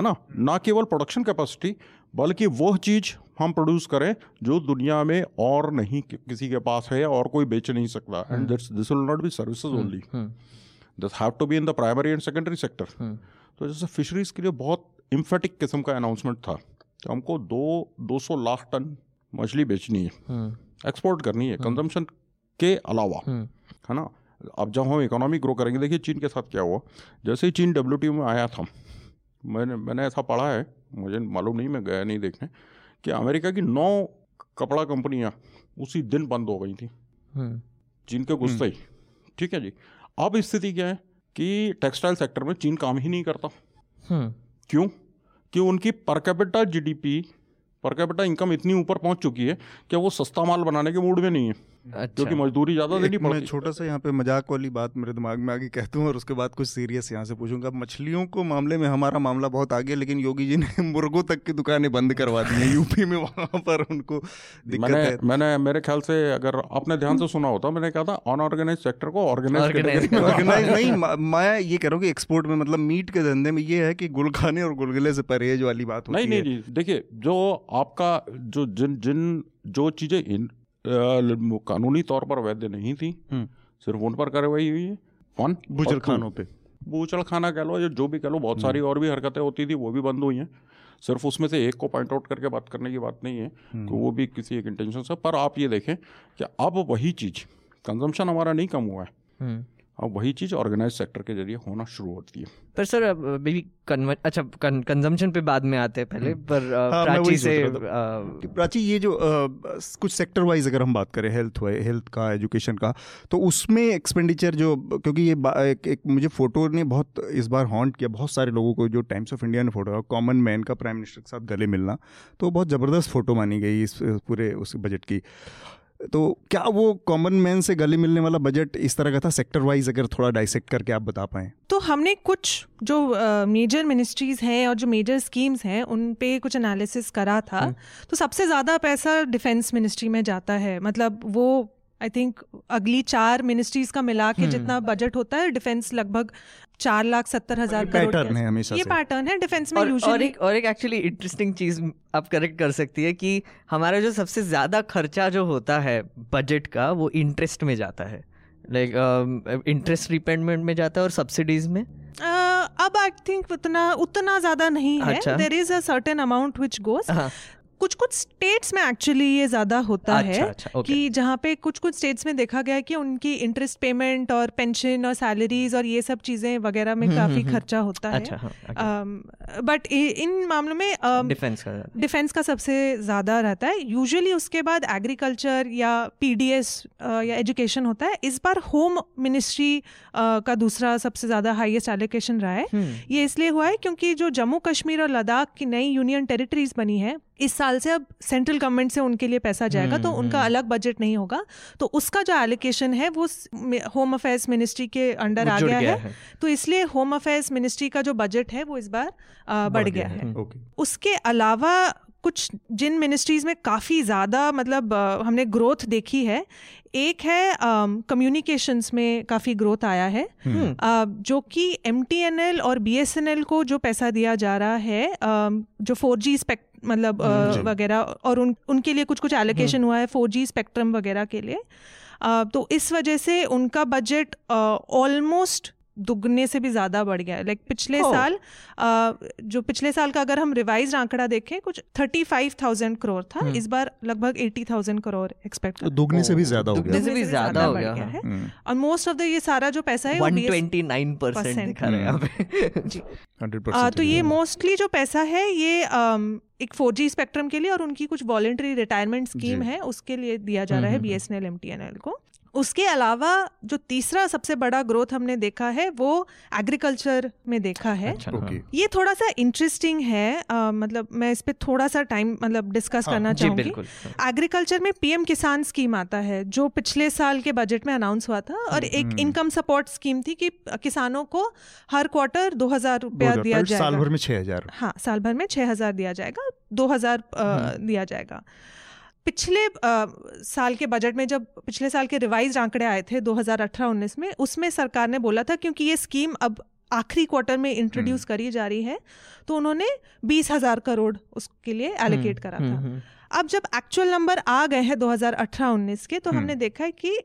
ना, ना केवल प्रोडक्शन कैपेसिटी बल्कि वह चीज़ हम प्रोड्यूस करें जो दुनिया में और नहीं किसी के पास है और कोई बेच नहीं सकता। And this will not be services only, this have to be in the primary and secondary sector. तो जैसे फिशरीज के लिए बहुत इम्फेटिक किस्म का अनाउंसमेंट था कि हमको दो दो सौ लाख टन मछली बेचनी है, एक्सपोर्ट करनी है कंजम्पशन के अलावा, है ना। अब जब हम इकोनॉमी ग्रो करेंगे, देखिए चीन के साथ क्या हुआ, जैसे ही चीन डब्ल्यू टी में आया था, मैंने मैंने ऐसा पढ़ा है, मुझे मालूम नहीं, मैं गया नहीं देखने, कि अमेरिका की नौ कपड़ा कंपनियां उसी दिन बंद हो गई थी चीन के गुस्से ही, ठीक है जी। अब स्थिति क्या है कि टेक्सटाइल सेक्टर में चीन काम ही नहीं करता। क्यों? कि उनकी per capita GDP, per capita income इतनी ऊपर पहुंच चुकी है कि वो सस्ता माल बनाने के मूड में नहीं है। अच्छा। क्योंकि मजदूरी ज़्यादा देनी पड़ती है। मैं छोटा सा यहाँ पे मजाक वाली बात मेरे दिमाग में आगे कहता हूँ और उसके बाद कुछ सीरियस यहाँ से पूछूंगा। मछलियों को मामले में हमारा मामला बहुत आगे, लेकिन योगी जी ने मुर्गों तक की दुकानें बंद करवा दी हैं यूपी में, वहाँ पर उनको दिक्कत है। मैंने मेरे ख्याल से, अगर आपने ध्यान से सुना होता, मैंने कहा था अनऑर्गेनाइज सेक्टर को ऑर्गेनाइज नहीं, मैं ये कह रहा हूँ कि एक्सपोर्ट में मतलब मीट के धंधे में ये है कि गुलखाने और गुलगुले से परहेज वाली बात नहीं। नहीं जी, देखिए जो आपका जो जिन जिन जो चीज़ें कानूनी तौर पर वैध नहीं थी, सिर्फ उन पर कार्रवाई हुई है। कौन? बूचड़खानों पे, बूचड़खाना कह लो या जो भी कह लो, बहुत सारी और भी हरकतें होती थी, वो भी बंद हुई हैं। सिर्फ उसमें से एक को पॉइंट आउट करके बात करने की बात नहीं है कि वो भी किसी एक इंटेंशन से। पर आप ये देखें कि अब वही चीज़, कंजम्पशन हमारा नहीं कम हुआ है, अब वही चीज़ ऑर्गेनाइज सेक्टर के जरिए होना शुरू होती है। पर सर बेबी कन्व अच्छा कंजम्पशन पे बाद में आते हैं, पहले पर हाँ, प्राची से आ... प्राची ये जो आ, कुछ सेक्टर वाइज अगर हम बात करें, हेल्थ हेल्थ का, एजुकेशन का, तो उसमें एक्सपेंडिचर जो, क्योंकि ये एक, एक मुझे फ़ोटो ने बहुत इस बार हॉन्ट किया, बहुत सारे लोगों को, जो टाइम्स ऑफ इंडिया ने फोटो, कॉमन मैन का प्राइम मिनिस्टर के साथ गले मिलना, तो बहुत ज़बरदस्त फ़ोटो मानी गई इस पूरे उस बजट की। तो क्या वो कॉमन मैन से गले मिलने वाला बजट इस तरह का था सेक्टर वाइज, अगर थोड़ा डाइसेक्ट करके आप बता पाएं? तो हमने कुछ जो मेजर मिनिस्ट्रीज़ हैं और जो मेजर स्कीम्स हैं उन पे कुछ एनालिसिस करा था। तो सबसे ज़्यादा पैसा डिफेंस मिनिस्ट्री में जाता है, मतलब वो आई थिंक अगली चार मिनिस्ट्रीज़ का मिला के जितना बजट होता है, डिफेंस लगभग चार लाख सत्तर हजार पैटर्न है हमेशा, ये पैटर्न है डिफेंस में यूजुअली। और एक और एक एक्चुअली इंटरेस्टिंग चीज़ आप करेक्ट कर सकती है कि हमारा जो सबसे ज़्यादा खर्चा जो होता है बजट का, वो इंटरेस्ट में जाता है, लाइक इंटरेस्ट रिपेमेंट में जाता है और सब्सिडीज में। uh, अब आई थिंक उतना उतना ज़्यादा नहीं है, there is a certain amount which goes. कुछ कुछ स्टेट्स में एक्चुअली ये ज़्यादा होता अच्छा, है अच्छा, okay. कि जहाँ पे कुछ कुछ स्टेट्स में देखा गया है कि उनकी इंटरेस्ट पेमेंट और पेंशन और सैलरीज और ये सब चीज़ें वगैरह में काफ़ी खर्चा होता अच्छा, है okay. बट इन मामलों में डिफेंस का डिफेंस का सबसे ज़्यादा रहता है यूजुअली। उसके बाद एग्रीकल्चर या पीडीएस या एजुकेशन होता है। इस बार होम मिनिस्ट्री का दूसरा सबसे ज़्यादा हाईएस्ट एलोकेशन रहा है। ये इसलिए हुआ है क्योंकि जो जम्मू कश्मीर और लद्दाख की नई यूनियन टेरिटरीज बनी है इस साल से, अब सेंट्रल गवर्नमेंट से उनके लिए पैसा जाएगा, तो उनका अलग बजट नहीं होगा, तो उसका जो एलोकेशन है वो होम अफेयर्स मिनिस्ट्री के अंडर आ गया, गया है।, है तो इसलिए होम अफेयर्स मिनिस्ट्री का जो बजट है वो इस बार आ, बढ़ गया, गया है, है। उसके अलावा कुछ जिन मिनिस्ट्रीज़ में काफ़ी ज़्यादा मतलब आ, हमने ग्रोथ देखी है, एक है कम्युनिकेशंस में काफ़ी ग्रोथ आया है, आ, जो कि एम टी एन एल और बी एस एन एल को जो पैसा दिया जा रहा है, आ, जो फोर जी स्पेक्ट मतलब वगैरह, और उन उनके लिए कुछ कुछ एलोकेशन हुआ है फोर जी स्पेक्ट्रम वगैरह के लिए, आ, तो इस वजह से उनका बजट ऑलमोस्ट दुगने से भी ज़्यादा बढ़ गया है। लाइक पिछले oh. साल आ, जो पिछले साल का अगर हम रिवाइज आंकड़ा देखें कुछ थर्टी फाइव थाउजेंड करोड़ था, hmm. इस बार लगभग एटी थाउजेंड करोड़ एक्सपेक्ट, तो दुगने oh. से भी ज़्यादा हो गया, से भी ज़्यादा हो गया है। और मोस्ट ऑफ द ये सारा जो पैसा है वन ट्वेंटी नाइन परसेंट दिखा रहे हैं यहाँ पे जी हंड्रेड परसेंट। तो ये मोस्टली जो पैसा है ये एक फोर जी स्पेक्ट्रम के लिए और उनकी कुछ वॉलंटरी रिटायरमेंट स्कीम है उसके लिए दिया जा रहा है B S N L M T N L को। उसके अलावा जो तीसरा सबसे बड़ा ग्रोथ हमने देखा है वो एग्रीकल्चर में देखा है। okay. ये थोड़ा सा इंटरेस्टिंग है, आ, मतलब मैं इस पर थोड़ा सा टाइम मतलब डिस्कस हाँ, करना चाहूँगी। एग्रीकल्चर में पीएम किसान स्कीम आता है जो पिछले साल के बजट में अनाउंस हुआ था, और एक इनकम सपोर्ट स्कीम थी कि किसानों को हर क्वार्टर दो हजार रुपया दिया जाएगा, साल भर में छः हजार हाँ साल भर में छः हजार दिया जाएगा, दो हजार दिया जाएगा। पिछले आ, साल के बजट में जब पिछले साल के रिवाइज आंकड़े आए थे दो हज़ार अठारह उन्नीस में, उसमें सरकार ने बोला था क्योंकि ये स्कीम अब आखिरी क्वार्टर में इंट्रोड्यूस करी जा रही है, तो उन्होंने बीस हजार करोड़ उसके लिए एलोकेट करा था। अब जब एक्चुअल नंबर आ गए हैं दो हज़ार अठारह उन्नीस के, तो हमने देखा है कि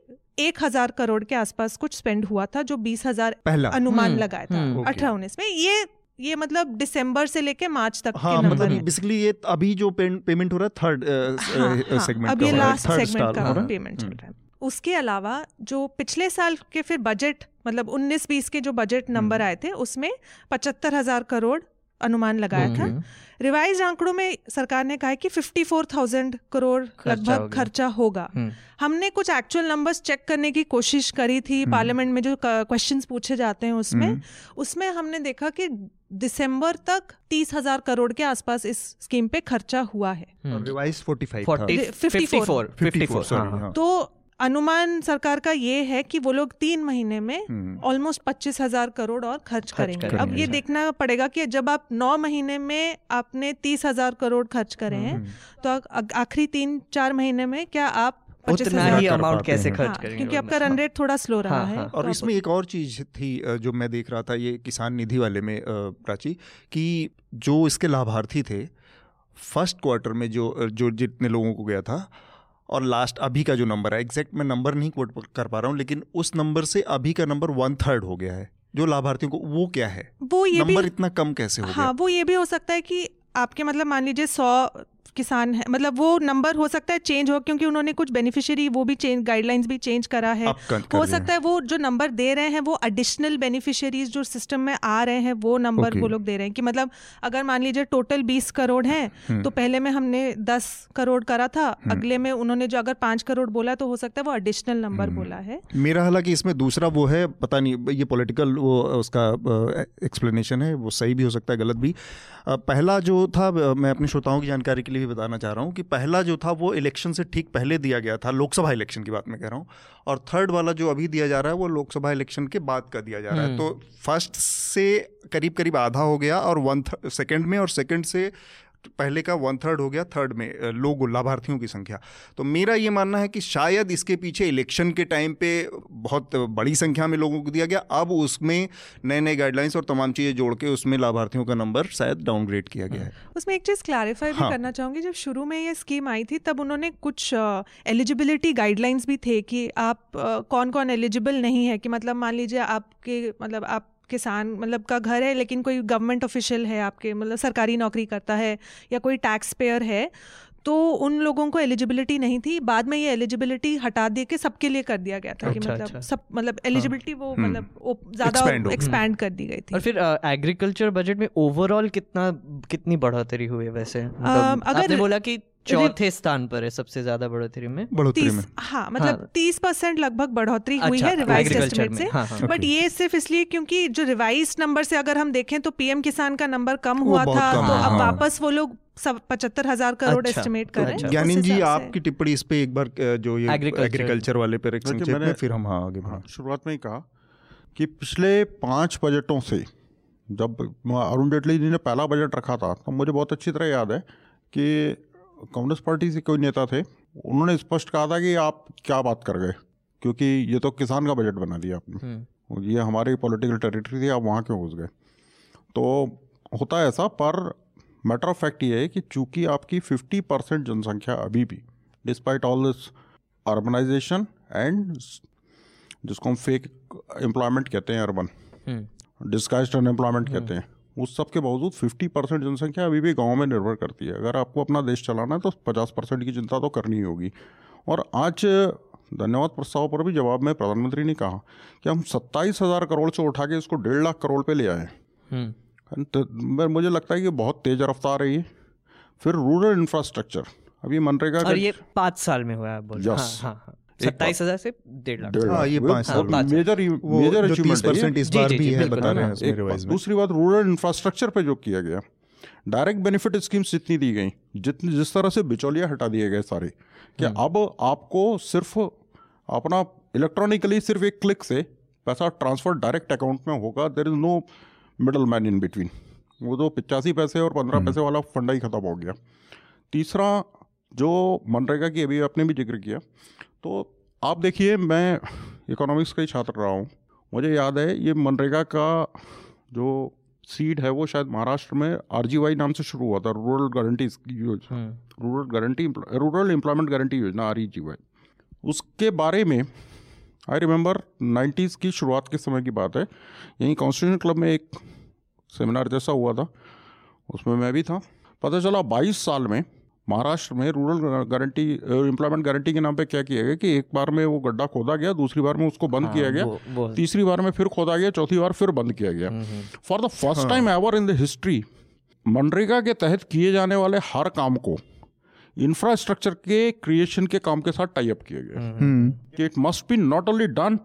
एक हजार करोड़ के आसपास कुछ स्पेंड हुआ था, जो बीस हजार अनुमान लगाया था अठारह उन्नीस में। ये ये मतलब दिसंबर से लेके मार्च तक हाँ, के नंबर मतलब बेसिकली ये अभी जो पे, पेमेंट हो रहा है थर्ड हाँ, सेगमेंट हाँ, का, लास्ट सेगमेंट का पेमेंट चल रहा है। उसके अलावा जो पिछले साल के फिर बजट मतलब उन्नीस बीस के जो बजट नंबर आए थे उसमें पचहत्तर हजार करोड़ अनुमान लगाया था। रिवाइज आंकड़ों में सरकार ने कहा है कि चौवन हज़ार करोड़ लगभग खर्चा होगा। हमने कुछ एक्चुअल नंबर्स चेक करने की कोशिश करी थी, पार्लियामेंट में जो क्वेश्चंस पूछे जाते हैं उसमें उसमें हमने देखा कि दिसंबर तक तीस हजार करोड़ के आसपास इस स्कीम पे खर्चा हुआ है। रिवाइज पैंतालीस चौवन चौवन चौवन तो अनुमान सरकार का ये है कि वो लोग तीन महीने में ऑलमोस्ट पच्चीस हजार करोड़ और खर्च करेंगे। अब ये देखना पड़ेगा कि जब आप नौ महीने में आपने तीस हजार करोड़ खर्च करे हैं, तो आखिरी तीन चार महीने में क्या आप उतना ही अमाउंट कैसे खर्च करेंगे, क्योंकि आपका रन रेट थोड़ा स्लो रहा है। और इसमें एक और चीज थी जो मैं देख रहा था ये किसान निधि वाले में प्राची, कि जो इसके लाभार्थी थे फर्स्ट क्वार्टर में जो जो जितने लोगों को गया था और लास्ट अभी का जो नंबर है, एग्जैक्ट मैं नंबर नहीं कोट कर पा रहा हूँ, लेकिन उस नंबर से अभी का नंबर वन थर्ड हो गया है जो लाभार्थियों को। वो क्या है, वो ये नंबर इतना कम कैसे हो गया? हाँ, वो ये भी हो सकता है कि आपके मतलब मान लीजिए सौ किसान है, मतलब वो नंबर हो सकता है चेंज हो, क्योंकि उन्होंने कुछ बेनिफिशियरी वो भी चेंज गाइडलाइंस भी चेंज करा है। हो सकता है वो जो नंबर दे रहे हैं वो एडिशनल बेनिफिशियरीज जो सिस्टम में आ रहे हैं वो नंबर okay. वो लोग दे रहे हैं कि मतलब अगर मान लीजिए टोटल बीस करोड़ हैं तो पहले में हमने दस करोड़ करा था, अगले में उन्होंने जो अगर पाँच करोड़ बोला तो हो सकता है वो एडिशनल नंबर बोला है। मेरा हालांकि इसमें दूसरा वो है, पता नहीं ये पॉलिटिकल वो उसका एक्सप्लेनेशन है, वो सही भी हो सकता है गलत भी। पहला जो था मैं अपने श्रोताओं की जानकारी के लिए भी बताना चाह रहा हूँ कि पहला जो था वो इलेक्शन से ठीक पहले दिया गया था, लोकसभा इलेक्शन की बात मैं कह रहा हूँ, और थर्ड वाला जो अभी दिया जा रहा है वो लोकसभा इलेक्शन के बाद का दिया जा रहा है। तो फर्स्ट से करीब करीब आधा हो गया और वन सेकंड में, और सेकंड से पहले का वन थर्ड हो गया थर्ड में लोगों लाभार्थियों की संख्या। तो मेरा ये मानना है कि शायद इसके पीछे इलेक्शन के टाइम पे बहुत बड़ी संख्या में लोगों को दिया गया, अब उसमें नए नए गाइडलाइंस और तमाम चीज़ें जोड़ के उसमें लाभार्थियों का नंबर शायद डाउनग्रेड किया गया है। उसमें एक चीज़ क्लैरिफाई हाँ. भी करना चाहूँगी, जब शुरू में ये स्कीम आई थी तब उन्होंने कुछ एलिजिबिलिटी uh, गाइडलाइंस भी थे कि आप uh, कौन कौन एलिजिबल नहीं है, कि मतलब मान लीजिए आपके मतलब आप किसान मतलब का घर है लेकिन कोई गवर्नमेंट ऑफिशियल है आपके मतलब सरकारी नौकरी करता है या कोई टैक्स पेयर है, तो उन लोगों को एलिजिबिलिटी नहीं थी। बाद में ये एलिजिबिलिटी हटा दे के सबके लिए कर दिया गया था अच्छा, कि मतलब अच्छा। सब मतलब एलिजिबिलिटी हाँ, वो मतलब ज़्यादा एक्सपैंड कर दी गई थी। और फिर एग्रीकल्चर बजट में ओवरऑल कितना कितनी बढ़ोतरी हुई है? वैसे मतलब आ, अगर आपने बोला कि चौथे स्थान पर है सबसे ज्यादा बढ़ोतरी में, बढ़ोतरी में हाँ मतलब तीस परसेंट लगभग बढ़ोतरी हुई है रिवाइज्ड एस्टिमेट से। बट ये सिर्फ इसलिए क्योंकि जो रिवाइज्ड नंबर से अगर हम देखें तो पीएम किसान का नंबर कम हुआ था, तो अब वापस वो लोग सब पचहत्तर हजार करोड़ एस्टिमेट कर रहे हैं। ज्ञानेंद्र जी आपकी टिप्पणी इस पे एक बार जो ये एग्रीकल्चर वाले पे रखें, फिर हम आगे बढ़ें। शुरुआत में ही कहा कि पिछले पांच बजटों से जब अरुण जेटली जी ने पहला बजट रखा था तो मुझे बहुत अच्छी तरह याद है कि कांग्रेस पार्टी से कोई नेता थे, उन्होंने स्पष्ट कहा था कि आप क्या बात कर गए, क्योंकि ये तो किसान का बजट बना दिया आपने, ये हमारी पॉलिटिकल टेरिटरी थी, आप वहाँ क्यों घुस गए। तो होता है ऐसा, पर मैटर ऑफ फैक्ट ये है कि चूंकि आपकी फिफ्टी परसेंट जनसंख्या अभी भी despite all this urbanisation and जिसको हम फेक एम्प्लॉयमेंट कहते हैं, अर्बन डिस्गाइज्ड अनएम्प्लॉयमेंट कहते हैं, उस सब के बावजूद पचास परसेंट जनसंख्या अभी भी गांव में निर्भर करती है। अगर आपको अपना देश चलाना है तो पचास परसेंट की चिंता तो करनी होगी। और आज धन्यवाद प्रस्ताव पर भी जवाब में प्रधानमंत्री ने कहा कि हम सत्ताईस हज़ार करोड़ से उठा के इसको डेढ़ लाख करोड़ पे ले आए हैं, तो मुझे लगता है कि बहुत तेज़ रफ्तार है ये। फिर रूरल इंफ्रास्ट्रक्चर अभी मनरेगा, और ये पाँच साल में हुआ है। यस, सत्ताईस हजार से डेढ़ लाख। ये पांच साल मेजर मेजर अचीवमेंट इस बार भी है, बता रहे हैं इसमें रिवाइज में। दूसरी बात, रूरल इंफ्रास्ट्रक्चर पे जो किया गया, डायरेक्ट बेनिफिट स्कीम्स जितनी दी गई, जितनी जिस तरह से बिचौलिया हटा दिए गए सारे, कि अब आपको सिर्फ अपना इलेक्ट्रॉनिकली सिर्फ एक क्लिक से पैसा ट्रांसफर डायरेक्ट अकाउंट में होगा, there is no middle man in between. वो तो पिचासी पैसे और पंद्रह पैसे वाला फंडा ही खत्म हो गया। तीसरा जो मनरेगा की अभी आपने भी जिक्र किया, तो आप देखिए, मैं इकोनॉमिक्स का ही छात्र रहा हूँ, मुझे याद है ये मनरेगा का जो सीड है वो शायद महाराष्ट्र में आरजीवाई नाम से शुरू हुआ था, रूरल गारंटी योजना, rural guarantee rural employment guarantee योजना आरजीवाई। उसके बारे में आई रिमेंबर नाइन्टीज़ की शुरुआत के समय की बात है, यहीं कॉन्स्टिट्यूशन क्लब में एक सेमिनार जैसा हुआ था, उसमें मैं भी था। पता चला बाईस साल में महाराष्ट्र में रूरल गारंटी एम्प्लॉयमेंट गारंटी के नाम पे क्या किया गया कि एक बार में वो गड्ढा खोदा गया, दूसरी बार में उसको बंद हाँ, किया गया, वो, वो तीसरी बार में फिर खोदा गया, चौथी बार फिर बंद किया गया। For the first time ever in the history MNREGA के तहत किए जाने वाले हर काम को इंफ्रास्ट्रक्चर के क्रिएशन के काम के साथ टाई अप किया गया कि it must be not only done,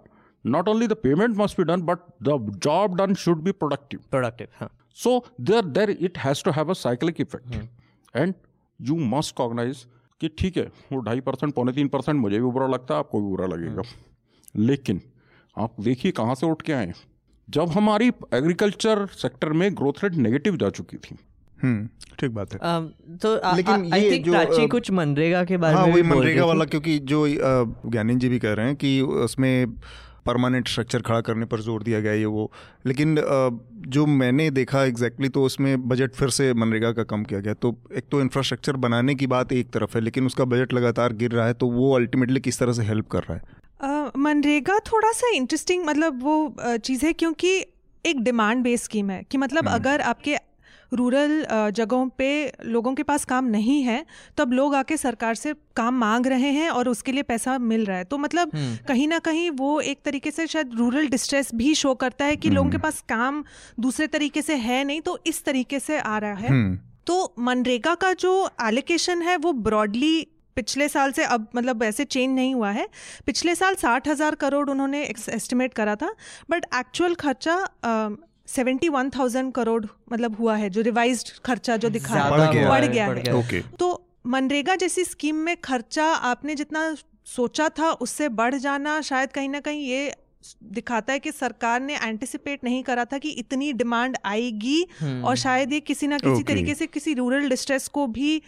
not only the payment must be done, but the job done should be productive productive so there there it has to have a cyclic effect and you must cognise कि ठीक है वो ढाई percent पौने तीन percent मुझे भी बुरा लगता है, आपको भी बुरा लगेगा, लेकिन आप देखिए कहाँ से उठ के आए। जब हमारी एग्रीकल्चर सेक्टर में ग्रोथ रेट नेगेटिव जा चुकी थी, ठीक बात है। uh, तो लेकिन आई थिंक प्राची कुछ मनरेगा के बारे में, हाँ वही मनरेगा वाला, क्योंकि जो ज्ञानेंद्र जी भी कह रहे हैं कि उसमें परमानेंट स्ट्रक्चर खड़ा करने पर जोर दिया गया ये वो, लेकिन जो मैंने देखा एग्जैक्टली exactly, तो उसमें बजट फिर से मनरेगा का कम किया गया। तो एक तो इंफ्रास्ट्रक्चर बनाने की बात एक तरफ है, लेकिन उसका बजट लगातार गिर रहा है, तो वो अल्टीमेटली किस तरह से हेल्प कर रहा है? मनरेगा थोड़ा सा इंटरेस्टिंग मतलब वो चीज़ है, क्योंकि एक डिमांड बेस्ड स्कीम है कि मतलब अगर आपके रूरल जगहों पे लोगों के पास काम नहीं है तो अब लोग आके सरकार से काम मांग रहे हैं और उसके लिए पैसा मिल रहा है। तो मतलब कहीं ना कहीं वो एक तरीके से शायद रूरल डिस्ट्रेस भी शो करता है कि लोगों के पास काम दूसरे तरीके से है नहीं, तो इस तरीके से आ रहा है। तो मनरेगा का जो एलोकेशन है वो ब्रॉडली पिछले साल से अब मतलब ऐसे चेंज नहीं हुआ है। पिछले साल साठ हज़ार करोड़ उन्होंने एस्टिमेट करा था, बट एक्चुअल खर्चा सेवेंटी वन थाउजेंड करोड़ मतलब हुआ है, जो रिवाइज्ड खर्चा जो दिखा बढ़ गया है। तो मनरेगा जैसी स्कीम में खर्चा आपने जितना सोचा था उससे बढ़ जाना शायद कहीं ना कहीं ये दिखाता है कि सरकार ने एंटिसिपेट नहीं करा था कि इतनी डिमांड आएगी, और शायद ये किसी ना किसी तरीके से किसी रूरल डिस्ट्रेस को भी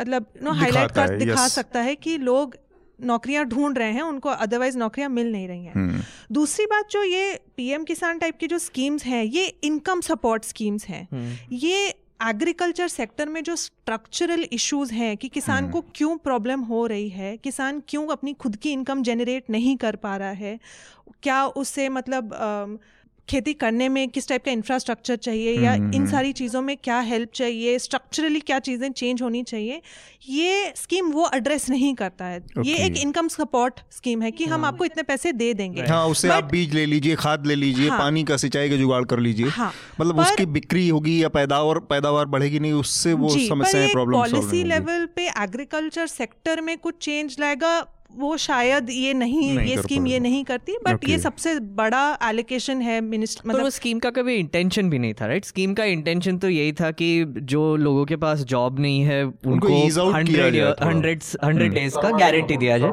मतलब नो हाईलाइट कर दिखा सकता है कि लोग नौकरियां ढूंढ रहे हैं, उनको अदरवाइज नौकरियां मिल नहीं रही हैं। hmm. दूसरी बात, जो ये पीएम किसान टाइप की जो स्कीम्स हैं ये इनकम सपोर्ट स्कीम्स हैं। hmm. ये एग्रीकल्चर सेक्टर में जो स्ट्रक्चरल इश्यूज हैं कि किसान hmm. को क्यों प्रॉब्लम हो रही है, किसान क्यों अपनी खुद की इनकम जनरेट नहीं कर पा रहा है, क्या उससे मतलब आ, खेती करने में किस टाइप का इंफ्रास्ट्रक्चर चाहिए, या इन सारी चीज़ों में क्या हेल्प चाहिए, स्ट्रक्चरली क्या चीज़ें चेंज होनी चाहिए, ये स्कीम वो एड्रेस नहीं करता है। okay. ये एक इनकम सपोर्ट स्कीम है कि हम आपको इतने पैसे दे देंगे, हाँ उससे आप बीज ले लीजिए, खाद ले लीजिए, हाँ, पानी का सिंचाई का जुगाड़ कर लीजिए, हाँ, मतलब उसकी बिक्री होगी या पैदावार पैदावार बढ़ेगी नहीं, उससे वो समस्याएं प्रॉब्लम सॉल्व होगी। पॉलिसी लेवल पे एग्रीकल्चर सेक्टर में कुछ चेंज लाएगा वो शायद ये नहीं, नहीं ये स्कीम ये नहीं करती, बट okay. ये सबसे बड़ा एलोकेशन है मिनिस्टर मतलब। तो स्कीम का कभी इंटेंशन भी नहीं था, राइट? स्कीम का इंटेंशन तो यही था कि जो लोगों के पास जॉब नहीं है उनको हंड्रेड डेज का गारंटी दिया जाए,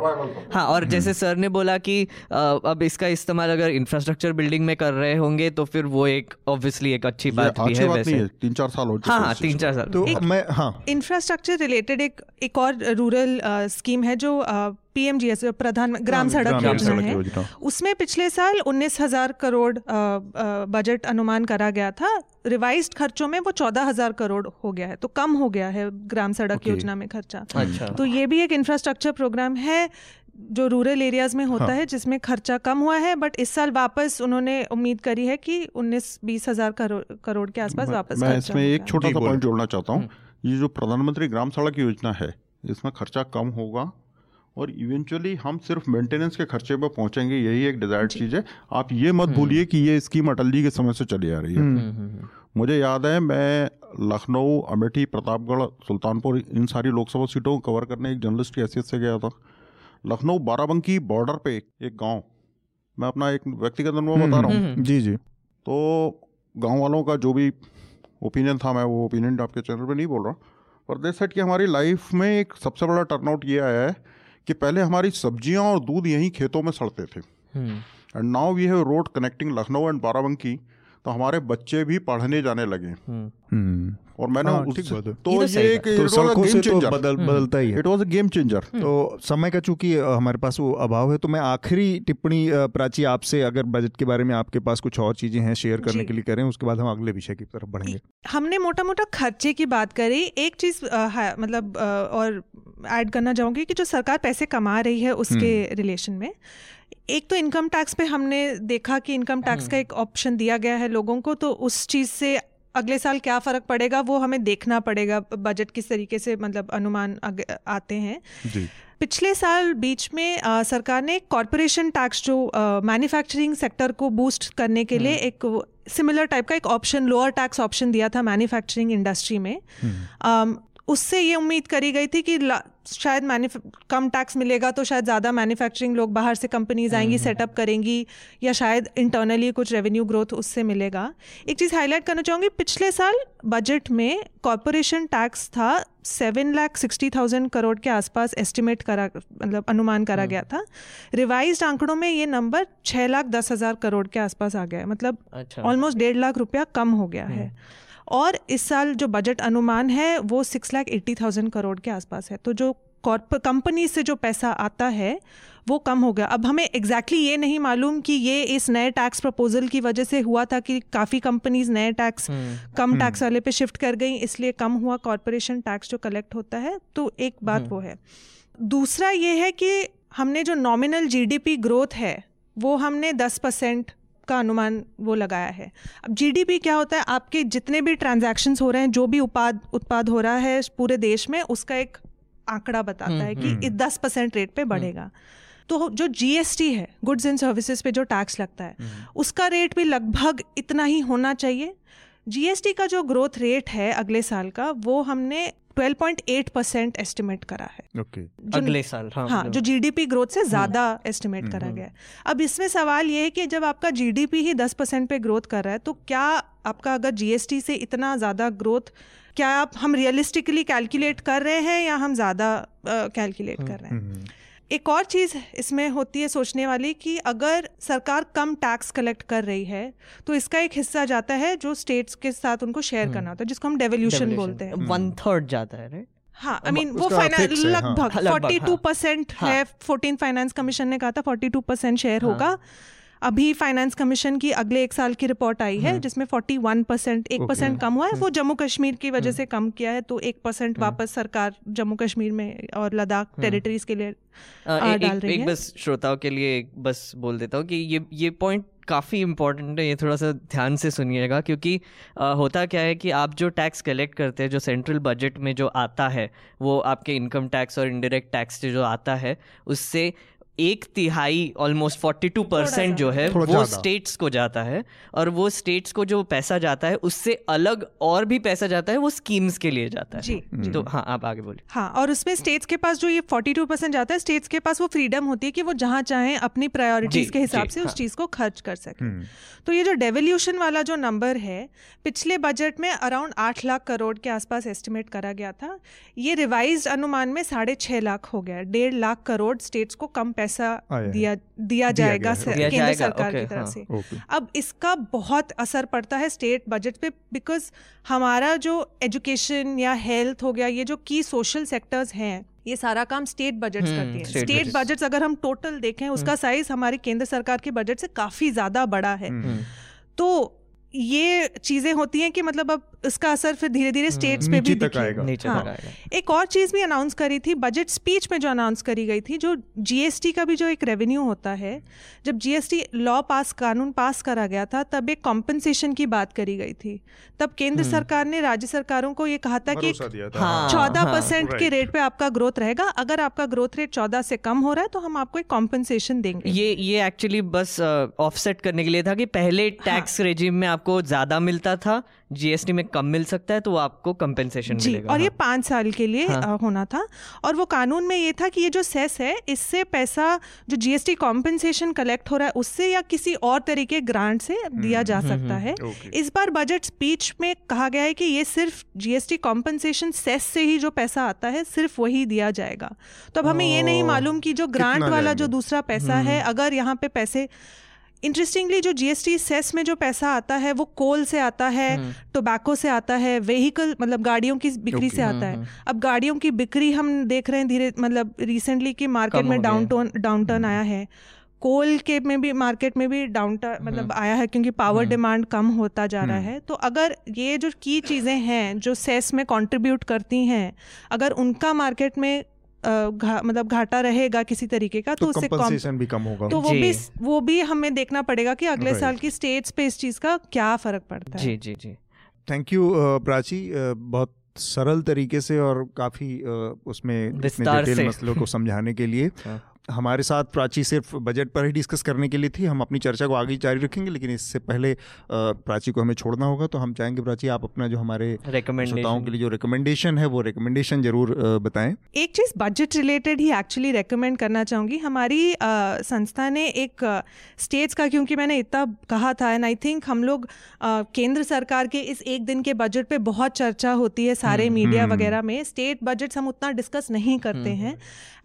हाँ। और जैसे सर ने बोला कि अब इसका इस्तेमाल अगर इंफ्रास्ट्रक्चर बिल्डिंग में कर रहे होंगे तो फिर वो एक ऑब्वियसली एक अच्छी बात भी है। वैसे तीन चार साल हो चुके हैं, तीन चार साल। इंफ्रास्ट्रक्चर रिलेटेड एक और रूरल स्कीम है जो पीएमजीएसवाई प्रधान ग्राम सड़क योजना है, उसमें पिछले साल उन्नीस हजार करोड़ बजट अनुमान करा गया था, रिवाइज्ड खर्चों में वो चौदह हजार करोड़ हो गया है, तो कम हो गया है ग्राम सड़क okay. योजना में खर्चा। अच्छा। तो ये भी एक इंफ्रास्ट्रक्चर प्रोग्राम है जो रूरल एरियाज में होता हाँ. है, जिसमें खर्चा कम हुआ है, बट इस साल वापस उन्होंने उम्मीद करी है कि उन्नीस बीस हजार करोड़ के आसपास वापस। मैं इसमें एक छोटा सा पॉइंट जोड़ना चाहता हूँ, ये जो प्रधानमंत्री ग्राम सड़क योजना है इसमें खर्चा कम होगा और इवेंचुअली हम सिर्फ मेंटेनेंस के खर्चे पर पहुंचेंगे, यही एक डिजायर्ड चीज़ है। आप ये मत भूलिए कि ये स्कीम अटल जी के समय से चली आ रही है। मुझे याद है मैं लखनऊ, अमेठी, प्रतापगढ़, सुल्तानपुर, इन सारी लोकसभा सीटों को कवर करने एक जर्नलिस्ट की हैसियत से गया था। लखनऊ बाराबंकी बॉर्डर पे एक गांव, मैं अपना एक व्यक्तिगत अनुभव बता रहा हूँ जी जी, तो गांव वालों का जो भी ओपिनियन था, मैं वो ओपिनियन आपके चैनल पे नहीं बोल रहा, पर दे सेट कि हमारी लाइफ में एक सबसे बड़ा टर्नआउट ये आया है कि पहले हमारी सब्जियां और दूध यहीं खेतों में सड़ते थे, and now we have road connecting Lucknow and Barabanki, तो हमारे बच्चे भी पढ़ने जाने लगे। और मैंने हाँ, उस तो, तो ये एक तो बदल, बदलता ही है। It was a game changer. तो समय का चूंकि हमारे पास वो अभाव है, तो मैं आखिरी टिप्पणी प्राची आपसे, अगर बजट के बारे में आपके पास कुछ और चीजें हैं शेयर करने के लिए करें, उसके बाद हम अगले विषय की तरफ बढ़ेंगे। हमने मोटा मोटा खर्चे की बात करी, एक चीज मतलब और ऐड करना चाहूंगी कि जो सरकार पैसे कमा रही है उसके रिलेशन में, एक तो इनकम टैक्स पे हमने देखा कि इनकम टैक्स का एक ऑप्शन दिया गया है लोगों को, तो उस चीज़ से अगले साल क्या फ़र्क पड़ेगा वो हमें देखना पड़ेगा, बजट किस तरीके से मतलब अनुमान आते हैं जी। पिछले साल बीच में आ, सरकार ने कॉरपोरेशन टैक्स जो मैन्युफैक्चरिंग सेक्टर को बूस्ट करने के लिए एक सिमिलर टाइप का एक ऑप्शन, लोअर टैक्स ऑप्शन दिया था मैन्युफैक्चरिंग इंडस्ट्री में। उससे ये उम्मीद करी गई थी कि शायद कम टैक्स मिलेगा तो शायद ज़्यादा मैन्युफैक्चरिंग लोग बाहर से कंपनीज आएंगी, सेटअप करेंगी, या शायद इंटरनली कुछ रेवेन्यू ग्रोथ उससे मिलेगा। एक चीज़ हाईलाइट करना चाहूँगी, पिछले साल बजट में कॉरपोरेशन टैक्स था seven lakh sixty thousand crore के आसपास एस्टिमेट करा मतलब अनुमान करा गया था। रिवाइज्ड आंकड़ों में ये नंबर छः लाख दस हज़ार करोड़ के आसपास आ गया है, मतलब ऑलमोस्ट डेढ़ लाख रुपया कम हो गया है। और इस साल जो बजट अनुमान है वो six lakh eighty thousand crore के आसपास है। तो जो कॉर्प कंपनी से जो पैसा आता है वो कम हो गया। अब हमें एग्जैक्टली exactly ये नहीं मालूम कि ये इस नए टैक्स प्रपोजल की वजह से हुआ था कि काफ़ी कंपनीज नए टैक्स कम टैक्स वाले पे शिफ्ट कर गई, इसलिए कम हुआ कॉरपोरेशन टैक्स जो कलेक्ट होता है। तो एक बात वो है। दूसरा ये है कि हमने जो नॉमिनल जीडीपी ग्रोथ है वो हमने दस परसेंट का अनुमान वो लगाया है। अब जीडीपी क्या होता है, आपके जितने भी ट्रांजैक्शंस हो रहे हैं, जो भी उत्पाद उत्पाद हो रहा है पूरे देश में, उसका एक आंकड़ा बताता है कि दस परसेंट रेट पे बढ़ेगा। तो जो जीएसटी है, गुड्स एंड सर्विसेज पे जो टैक्स लगता है, उसका रेट भी लगभग इतना ही होना चाहिए। जीएसटी का जो ग्रोथ रेट है अगले साल का वो हमने बारह पॉइंट आठ परसेंट एस्टिमेट करा है okay. जो अगले साल हाँ, हाँ, जो जीडीपी ग्रोथ से ज़्यादा एस्टिमेट करा गया है। अब इसमें सवाल ये है कि जब आपका जीडीपी ही दस परसेंट पे ग्रोथ कर रहा है, तो क्या आपका अगर जीएसटी से इतना ज़्यादा ग्रोथ, क्या आप हम रियलिस्टिकली कैलकुलेट कर रहे हैं या हम ज़्यादा कैलकुलेट कर रहे हैं। एक और चीज़ इसमें होती है सोचने वाली कि अगर सरकार कम टैक्स कलेक्ट कर रही है तो इसका एक हिस्सा जाता है जो स्टेट्स के साथ उनको शेयर करना होता है, जिसको हम डेवल्यूशन बोलते हैं। वन थर्ड जाता है राइट? हाँ, आई मीन वो लगभग फोर्टी टू परसेंट है। फोर्टीन फाइनेंस कमीशन ने कहा था फोर्टी टू परसेंट शेयर होगा। अभी फाइनेंस कमीशन की अगले एक साल की रिपोर्ट आई है जिसमें इकतालीस परसेंट, एक परसेंट कम हुआ है, वो जम्मू कश्मीर की वजह से कम किया है। तो एक परसेंट वापस सरकार जम्मू कश्मीर में और लद्दाख टेरिटरीज के लिए आ, डाल रही है। एक बस श्रोताओं के लिए एक बस बोल देता हूँ कि ये ये पॉइंट काफ़ी इम्पॉर्टेंट है, ये थोड़ा सा ध्यान से सुनिएगा, क्योंकि आ, होता क्या है कि आप जो टैक्स कलेक्ट करते हैं, जो सेंट्रल बजट में जो आता है, वो आपके इनकम टैक्स और इनडायरेक्ट टैक्स से जो आता है, उससे एक तिहाई ऑलमोस्ट बयालीस परसेंट जो है वो स्टेट्स को जाता है। और वो स्टेट्स को जो पैसा जाता है उससे अलग और भी पैसा जाता है, वो स्कीम्स के लिए जाता है जी, जी। तो हाँ, आप आगे बोलिए। हाँ, और उसमें स्टेट्स के पास जो ये बयालीस परसेंट जाता है, स्टेट्स के पास वो फ्रीडम होती है कि वो जहाँ चाहें अपनी प्रायोरिटीज के हिसाब से हाँ। उस चीज़ को खर्च कर सकें। तो ये जो डेवल्यूशन वाला जो नंबर है, पिछले बजट में अराउंड आठ लाख करोड़ के आसपास एस्टिमेट करा गया था, ये रिवाइज अनुमान में साढ़े छः लाख हो गया। डेढ़ लाख करोड़ स्टेट्स को कम पैसा दिया दिया जाएगा केंद्र सरकार की तरफ से। अब इसका बहुत असर पड़ता है स्टेट बजट पे, बिकॉज हमारा जो एजुकेशन या हेल्थ हो गया, ये जो की सोशल सेक्टर्स हैं, ये सारा काम स्टेट बजट्स करती है। स्टेट बजट्स अगर हम टोटल देखें, उसका साइज हमारे केंद्र सरकार के बजट से काफी ज्यादा बड़ा है। तो ये चीजें होती हैं कि मतलब अब इसका असर फिर धीरे धीरे स्टेट्स पे भी दिखेगा। हाँ। एक और चीज भी अनाउंस करी थी बजट स्पीच में, जो अनाउंस करी गई थी, जो जीएसटी का भी जो एक रेवेन्यू होता है, जब जीएसटी लॉ पास कानून पास करा गया था तब एक कॉम्पनसेशन की बात करी गई थी। तब केंद्र सरकार ने राज्य सरकारों को ये कहा था कि चौदह परसेंट के रेट पे आपका ग्रोथ रहेगा, अगर आपका ग्रोथ रेट चौदह से कम हो रहा है तो हम आपको एक कॉम्पनसेशन देंगे। ये ये एक्चुअली बस ऑफसेट करने के लिए था कि पहले टैक्स रेजिम में आपको ज्यादा मिलता था, जीएसटी में कम मिल सकता है तो वो आपको कंपेंसेशन मिलेगा। और हाँ। ये पाँच साल के लिए हाँ। होना था। और वो कानून में ये था कि ये जो सेस है इससे पैसा जो जीएसटी कॉम्पेंसेशन कलेक्ट हो रहा है उससे या किसी और तरीके ग्रांट से दिया जा सकता है। इस बार बजट स्पीच में कहा गया है कि ये सिर्फ जीएसटी कॉम्पेंसेशन सेस से ही जो पैसा आता है सिर्फ वही दिया जाएगा। तो अब हमें ये नहीं मालूम कि जो ग्रांट वाला जो दूसरा पैसा है, अगर यहाँ पे पैसे इंटरेस्टिंगली जो जीएसटी सेस में जो पैसा आता है वो कोल से आता है, टोबैको से आता है, व्हीकल मतलब गाड़ियों की बिक्री से आता है। अब गाड़ियों की बिक्री हम देख रहे हैं धीरे मतलब रिसेंटली कि मार्केट में डाउन डाउन टर्न आया है, कोल के में भी मार्केट में भी डाउन टर्न मतलब आया है क्योंकि पावर डिमांड कम होता जा रहा है। तो अगर ये जो की चीज़ें हैं जो सेस में कंट्रीब्यूट करती हैं अगर उनका मार्केट में घा, मतलब घाटा रहेगा किसी तरीके का तो, तो उससे कंपनसेशन भी कम होगा। तो वो भी वो भी हमें देखना पड़ेगा कि अगले साल की स्टेट्स पे इस चीज़ का क्या फर्क पड़ता है। जी जी जी थैंक यू प्राची, बहुत सरल तरीके से और काफ़ी उसमें डिटेल मसलों को समझाने के लिए। हमारे साथ प्राची सिर्फ बजट पर ही डिस्कस करने के लिए थी। हम अपनी चर्चा को आगे जारी रखेंगे लेकिन इससे पहले प्राची को हमें छोड़ना होगा तो हम चाहेंगे प्राची आप अपना जो हमारे श्रोताओं के लिए जो रिकमेंडेशन है वो रिकमेंडेशन जरूर बताएं। एक चीज़ बजट रिलेटेड ही एक्चुअली रिकमेंड करना चाहूँगी। हमारी आ, संस्था ने एक स्टेट्स का क्योंकि मैंने इतना कहा था एंड आई थिंक हम लोग आ, केंद्र सरकार के इस एक दिन के बजट पर बहुत चर्चा होती है सारे मीडिया वगैरह में, स्टेट बजट हम उतना डिस्कस नहीं करते हैं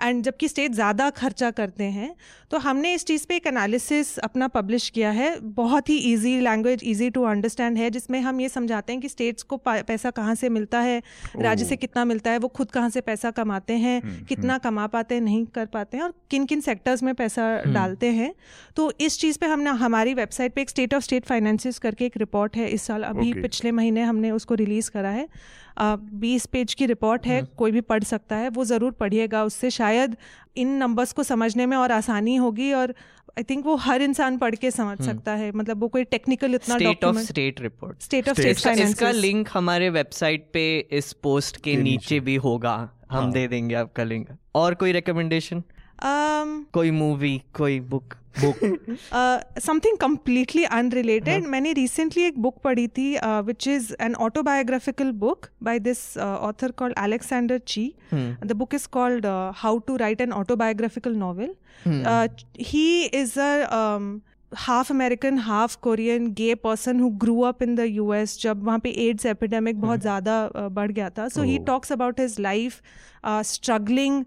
एंड जबकि स्टेट ज़्यादा चर्चा करते हैं। तो हमने इस चीज़ पे एक एनालिसिस अपना पब्लिश किया है, बहुत ही easy language easy to understand है, जिसमें हम ये समझाते हैं कि स्टेट्स को पैसा कहाँ से मिलता है, राज्य से कितना मिलता है, वो खुद कहाँ से पैसा कमाते हैं, कितना कमा पाते हैं नहीं कर पाते हैं और किन किन सेक्टर्स में पैसा डालते हैं। तो इस चीज़ पे हमने हमारी वेबसाइट पे एक स्टेट ऑफ स्टेट फाइनेंसिस करके एक रिपोर्ट है इस साल अभी पिछले महीने हमने उसको रिलीज़ करा है, बीस पेज की रिपोर्ट है, कोई भी पढ़ सकता है, वो ज़रूर पढ़िएगा, उससे शायद इन नंबर्स को समझने में और आसानी होगी और आई थिंक वो हर इंसान पढ़ के समझ सकता है। मतलब वो कोई टेक्निकल इतना state of state report state of state finances इसका लिंक हमारे वेबसाइट पे इस पोस्ट के नीचे भी होगा, हम हाँ। दे देंगे आपका लिंक। और कोई रिकमेंडेशन Um, कोई मूवी कोई book book something completely unrelated. मैंने रिसेंटली एक बुक पढ़ी थी which is an autobiographical book by this author called Alexander Chee. The book is called how to write an autobiographical novel. He is a half American half Korean gay person who grew up in the US जब वहाँ पे ads epidemic बहुत ज़्यादा बढ़ गया था। So he talks about his life struggling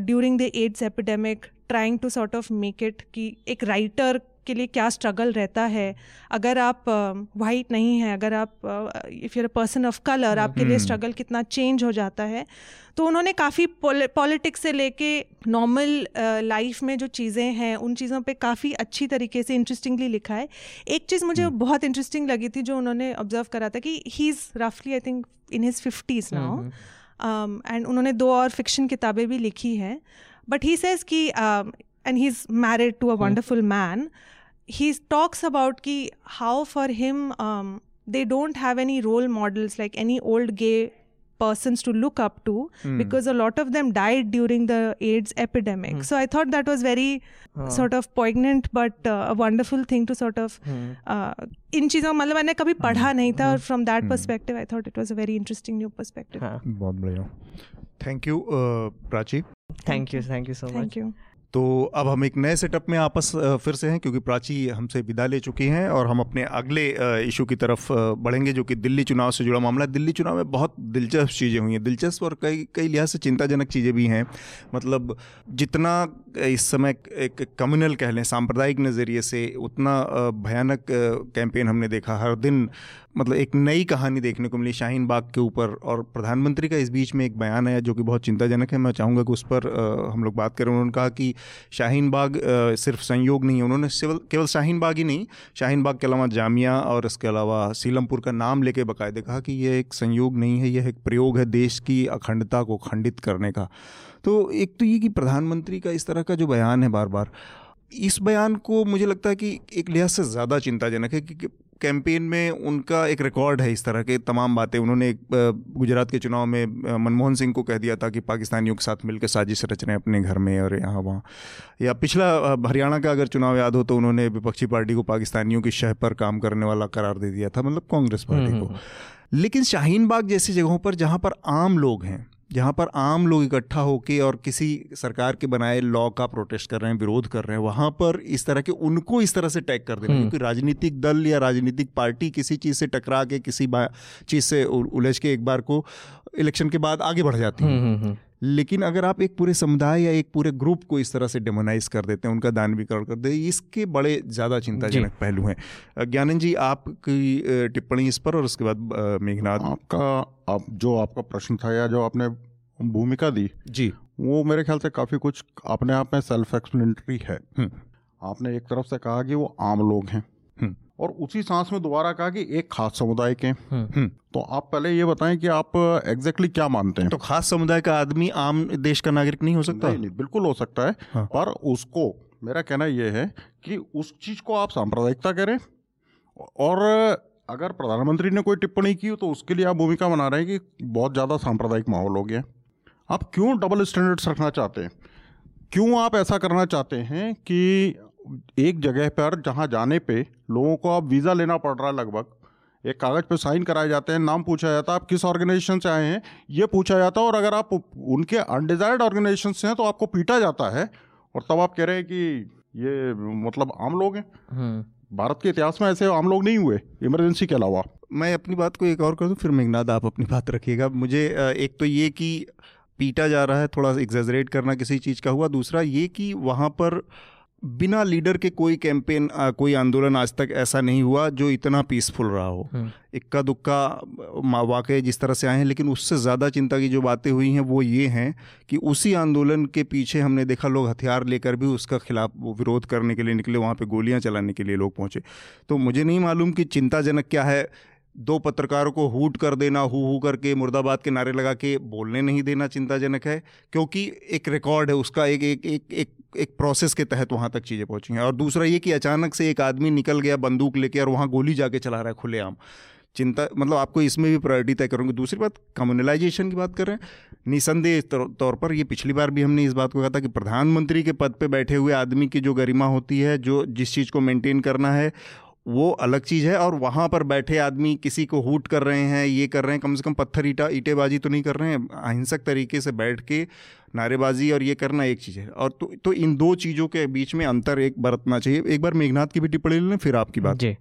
during the AIDS epidemic, trying to sort of make it कि एक राइटर के लिए क्या स्ट्रगल रहता है। अगर आप वाइट uh, नहीं है, अगर आप if you're a person of colour, आपके लिए स्ट्रगल कितना चेंज हो जाता है। तो उन्होंने काफ़ी पॉलिटिक्स से लेके नॉर्मल लाइफ में जो चीज़ें हैं उन चीज़ों पे काफ़ी अच्छी तरीके से इंटरेस्टिंगली लिखा है। एक चीज़ मुझे बहुत इंटरेस्टिंग लगी थी जो उन्होंने ऑब्जर्व करा था कि ही इज़ रफली I think in his fifties now and उन्होंने दो और फिक्शन किताबें भी लिखी हैं। बट ही सेज कि and he is married to a wonderful man. He talks about ki how for him um, they don't have any role models like any old gay persons to look up to mm. because a lot of them died during the AIDS epidemic. Mm. So I thought that was very oh. sort of poignant but uh, a wonderful thing to sort of mm. uh, इन चीज़ों को मतलब मैंने कभी पढ़ा नहीं था और from that perspective I thought it was a very interesting new perspective. बहुत बढ़िया, thank you Prachi. Thank you thank you so much. Thank you. तो अब हम एक नए सेटअप में आपस फिर से हैं क्योंकि प्राची हमसे विदा ले चुकी हैं और हम अपने अगले इशू की तरफ बढ़ेंगे जो कि दिल्ली चुनाव से जुड़ा मामला। दिल्ली चुनाव में बहुत दिलचस्प चीज़ें हुई हैं, दिलचस्प और कई कई लिहाज से चिंताजनक चीज़ें भी हैं। मतलब जितना इस समय एक कम्युनल कह लें सांप्रदायिक नज़रिए से उतना भयानक कैंपेन हमने देखा। हर दिन मतलब एक नई कहानी देखने को मिली शाहीन बाग के ऊपर और प्रधानमंत्री का इस बीच में एक बयान आया जो कि बहुत चिंताजनक है। मैं चाहूँगा कि उस पर हम लोग बात करें। उन्होंने कहा कि शाहीन बाग सिर्फ संयोग नहीं है, उन्होंने केवल शाहीन बाग ही नहीं, शाहीन बाग के अलावा जामिया और इसके अलावा सीलमपुर का नाम लेके बाकायदे कहा कि यह एक संयोग नहीं है, यह एक प्रयोग है देश की अखंडता को खंडित करने का। तो एक तो ये कि प्रधानमंत्री का इस तरह का जो बयान है बार बार, इस बयान को मुझे लगता है कि एक लिहाज से ज़्यादा चिंताजनक है कि कैंपेन में उनका एक रिकॉर्ड है इस तरह के तमाम बातें। उन्होंने गुजरात के चुनाव में मनमोहन सिंह को कह दिया था कि पाकिस्तानियों के साथ मिलकर साजिश रच रहे हैं अपने घर में और यहाँ वहाँ। या पिछला हरियाणा का अगर चुनाव याद हो तो उन्होंने विपक्षी पार्टी को पाकिस्तानियों की शह पर काम करने वाला करार दे दिया था, मतलब कांग्रेस पार्टी को। लेकिन शाहीन बाग जैसी जगहों पर जहाँ पर आम लोग हैं, जहाँ पर आम लोग इकट्ठा होके और किसी सरकार के बनाए लॉ का प्रोटेस्ट कर रहे हैं, विरोध कर रहे हैं, वहाँ पर इस तरह के उनको इस तरह से टैग कर देना, क्योंकि राजनीतिक दल या राजनीतिक पार्टी किसी चीज़ से टकरा के, किसी चीज़ से उलझ के एक बार को इलेक्शन के बाद आगे बढ़ जाती है। लेकिन अगर आप एक पूरे समुदाय या एक पूरे ग्रुप को इस तरह से डिमोनाइज कर देते हैं, उनका दानवीकरण कर देते हैं, इसके बड़े ज़्यादा चिंताजनक पहलू हैं। ज्ञानन जी, आपकी टिप्पणी इस पर, और उसके बाद मेघना आपका आप जो आपका प्रश्न था या जो आपने भूमिका दी जी, वो मेरे ख्याल से काफ़ी कुछ अपने आप में सेल्फ एक्सप्लेनेटरी है। आपने एक तरफ से कहा कि वो आम लोग हैं और उसी सांस में दोबारा कहा कि एक खास समुदाय के, तो आप पहले ये बताएं कि आप एग्जैक्टली क्या मानते हैं। तो खास समुदाय का आदमी आम देश का नागरिक नहीं हो सकता? नहीं, नहीं बिल्कुल हो सकता है। हाँ। पर उसको, मेरा कहना ये है कि उस चीज को आप सांप्रदायिकता करें, और अगर प्रधानमंत्री ने कोई टिप्पणी की तो उसके लिए आप भूमिका बना रहे हैं कि बहुत ज्यादा सांप्रदायिक माहौल हो गया। आप क्यों डबल स्टैंडर्ड्स रखना चाहते हैं? क्यों आप ऐसा करना चाहते हैं कि एक जगह पर जहाँ जाने पे लोगों को आप वीज़ा लेना पड़ रहा है, लगभग एक कागज़ पे साइन कराए जाते हैं, नाम पूछा जाता है, आप किस ऑर्गेनाइजेशन से आए हैं ये पूछा जाता है, और अगर आप उनके अनडिज़ायर्ड ऑर्गेनाइजेशन से हैं तो आपको पीटा जाता है, और तब आप कह रहे हैं कि ये मतलब आम लोग हैं। भारत के इतिहास में ऐसे आम लोग नहीं हुए इमरजेंसी के अलावा। मैं अपनी बात को एक और कर दूँ, फिर मेघनाद आप अपनी बात रखिएगा। मुझे एक तो ये कि पीटा जा रहा है, थोड़ा एग्जेजरेट करना किसी चीज़ का हुआ, दूसरा ये कि वहाँ पर बिना लीडर के कोई कैंपेन, कोई आंदोलन आज तक ऐसा नहीं हुआ जो इतना पीसफुल रहा हो। इक्का दुक्का वाकये जिस तरह से आए हैं, लेकिन उससे ज़्यादा चिंता की जो बातें हुई हैं वो ये हैं कि उसी आंदोलन के पीछे हमने देखा लोग हथियार लेकर भी उसका खिलाफ विरोध करने के लिए निकले, वहाँ पे गोलियाँ चलाने के लिए लोग पहुँचे। तो मुझे नहीं मालूम कि चिंताजनक क्या है, दो पत्रकारों को हूट कर देना, हू हू करके मुर्दाबाद के नारे लगा के बोलने नहीं देना चिंताजनक है, क्योंकि एक रिकॉर्ड है उसका, एक एक एक एक, एक प्रोसेस के तहत वहाँ तक चीज़ें पहुँची हैं। और दूसरा ये कि अचानक से एक आदमी निकल गया बंदूक लेके और वहाँ गोली जाके चला रहा है खुलेआम। चिंता, मतलब आपको इसमें भी प्रायोरिटी तय करूँगी। दूसरी बात, कम्युनलाइजेशन की बात कर रहे हैं, निसंदेह तौर पर ये पिछली बार भी हमने इस बात को कहा था कि प्रधानमंत्री के पद पर बैठे हुए आदमी की जो गरिमा होती है, जो जिस चीज़ को मेंटेन करना है वो अलग चीज़ है, और वहाँ पर बैठे आदमी किसी को हूट कर रहे हैं, ये कर रहे हैं, कम से कम पत्थर ईटा ईटेबाजी तो नहीं कर रहे हैं, अहिंसक तरीके से बैठ के नारेबाजी और ये करना एक चीज़ है। और तो तो इन दो चीज़ों के बीच में अंतर एक बरतना चाहिए। एक बार मेघनाथ की भी टिप्पणी लें, फिर आपकी बात। जी,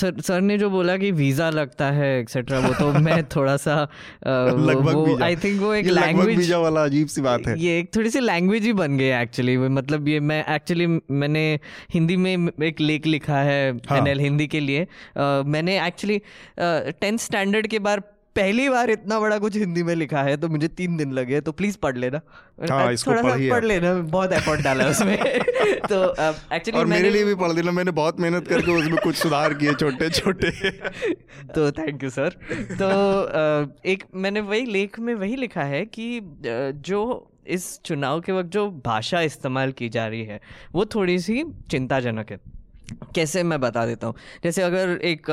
सर सर ने जो बोला कि वीज़ा लगता है एक्सेट्रा, वो तो मैं थोड़ा सा लगभग, आई थिंक वो एक लैंग्वेज वीज़ा वाला अजीब सी बात है, ये एक थोड़ी सी लैंग्वेज ही बन गई एक्चुअली। मतलब ये मैं एक्चुअली मैंने हिंदी में एक लेख लिखा है एनएल हिंदी के लिए, मैंने एक्चुअली टेंथ स्टैंडर्ड के बाद पहली बार इतना बड़ा कुछ हिंदी में लिखा है, तो मुझे तीन दिन लगे, तो प्लीज पढ़ लेना। हाँ, इसको थोड़ा सा पढ़ लेना, बहुत एफर्ट डाला उसमें। तो एक्चुअली और मेरे लिए भी पढ़ लेना, मैंने बहुत मेहनत करके उसमें कुछ सुधार किए छोटे छोटे। तो थैंक यू सर। तो uh, एक मैंने वही लेख में वही लिखा है कि uh, जो इस चुनाव के वक्त जो भाषा इस्तेमाल की जा रही है वो थोड़ी सी चिंताजनक है। कैसे, मैं बता देता हूँ। जैसे अगर एक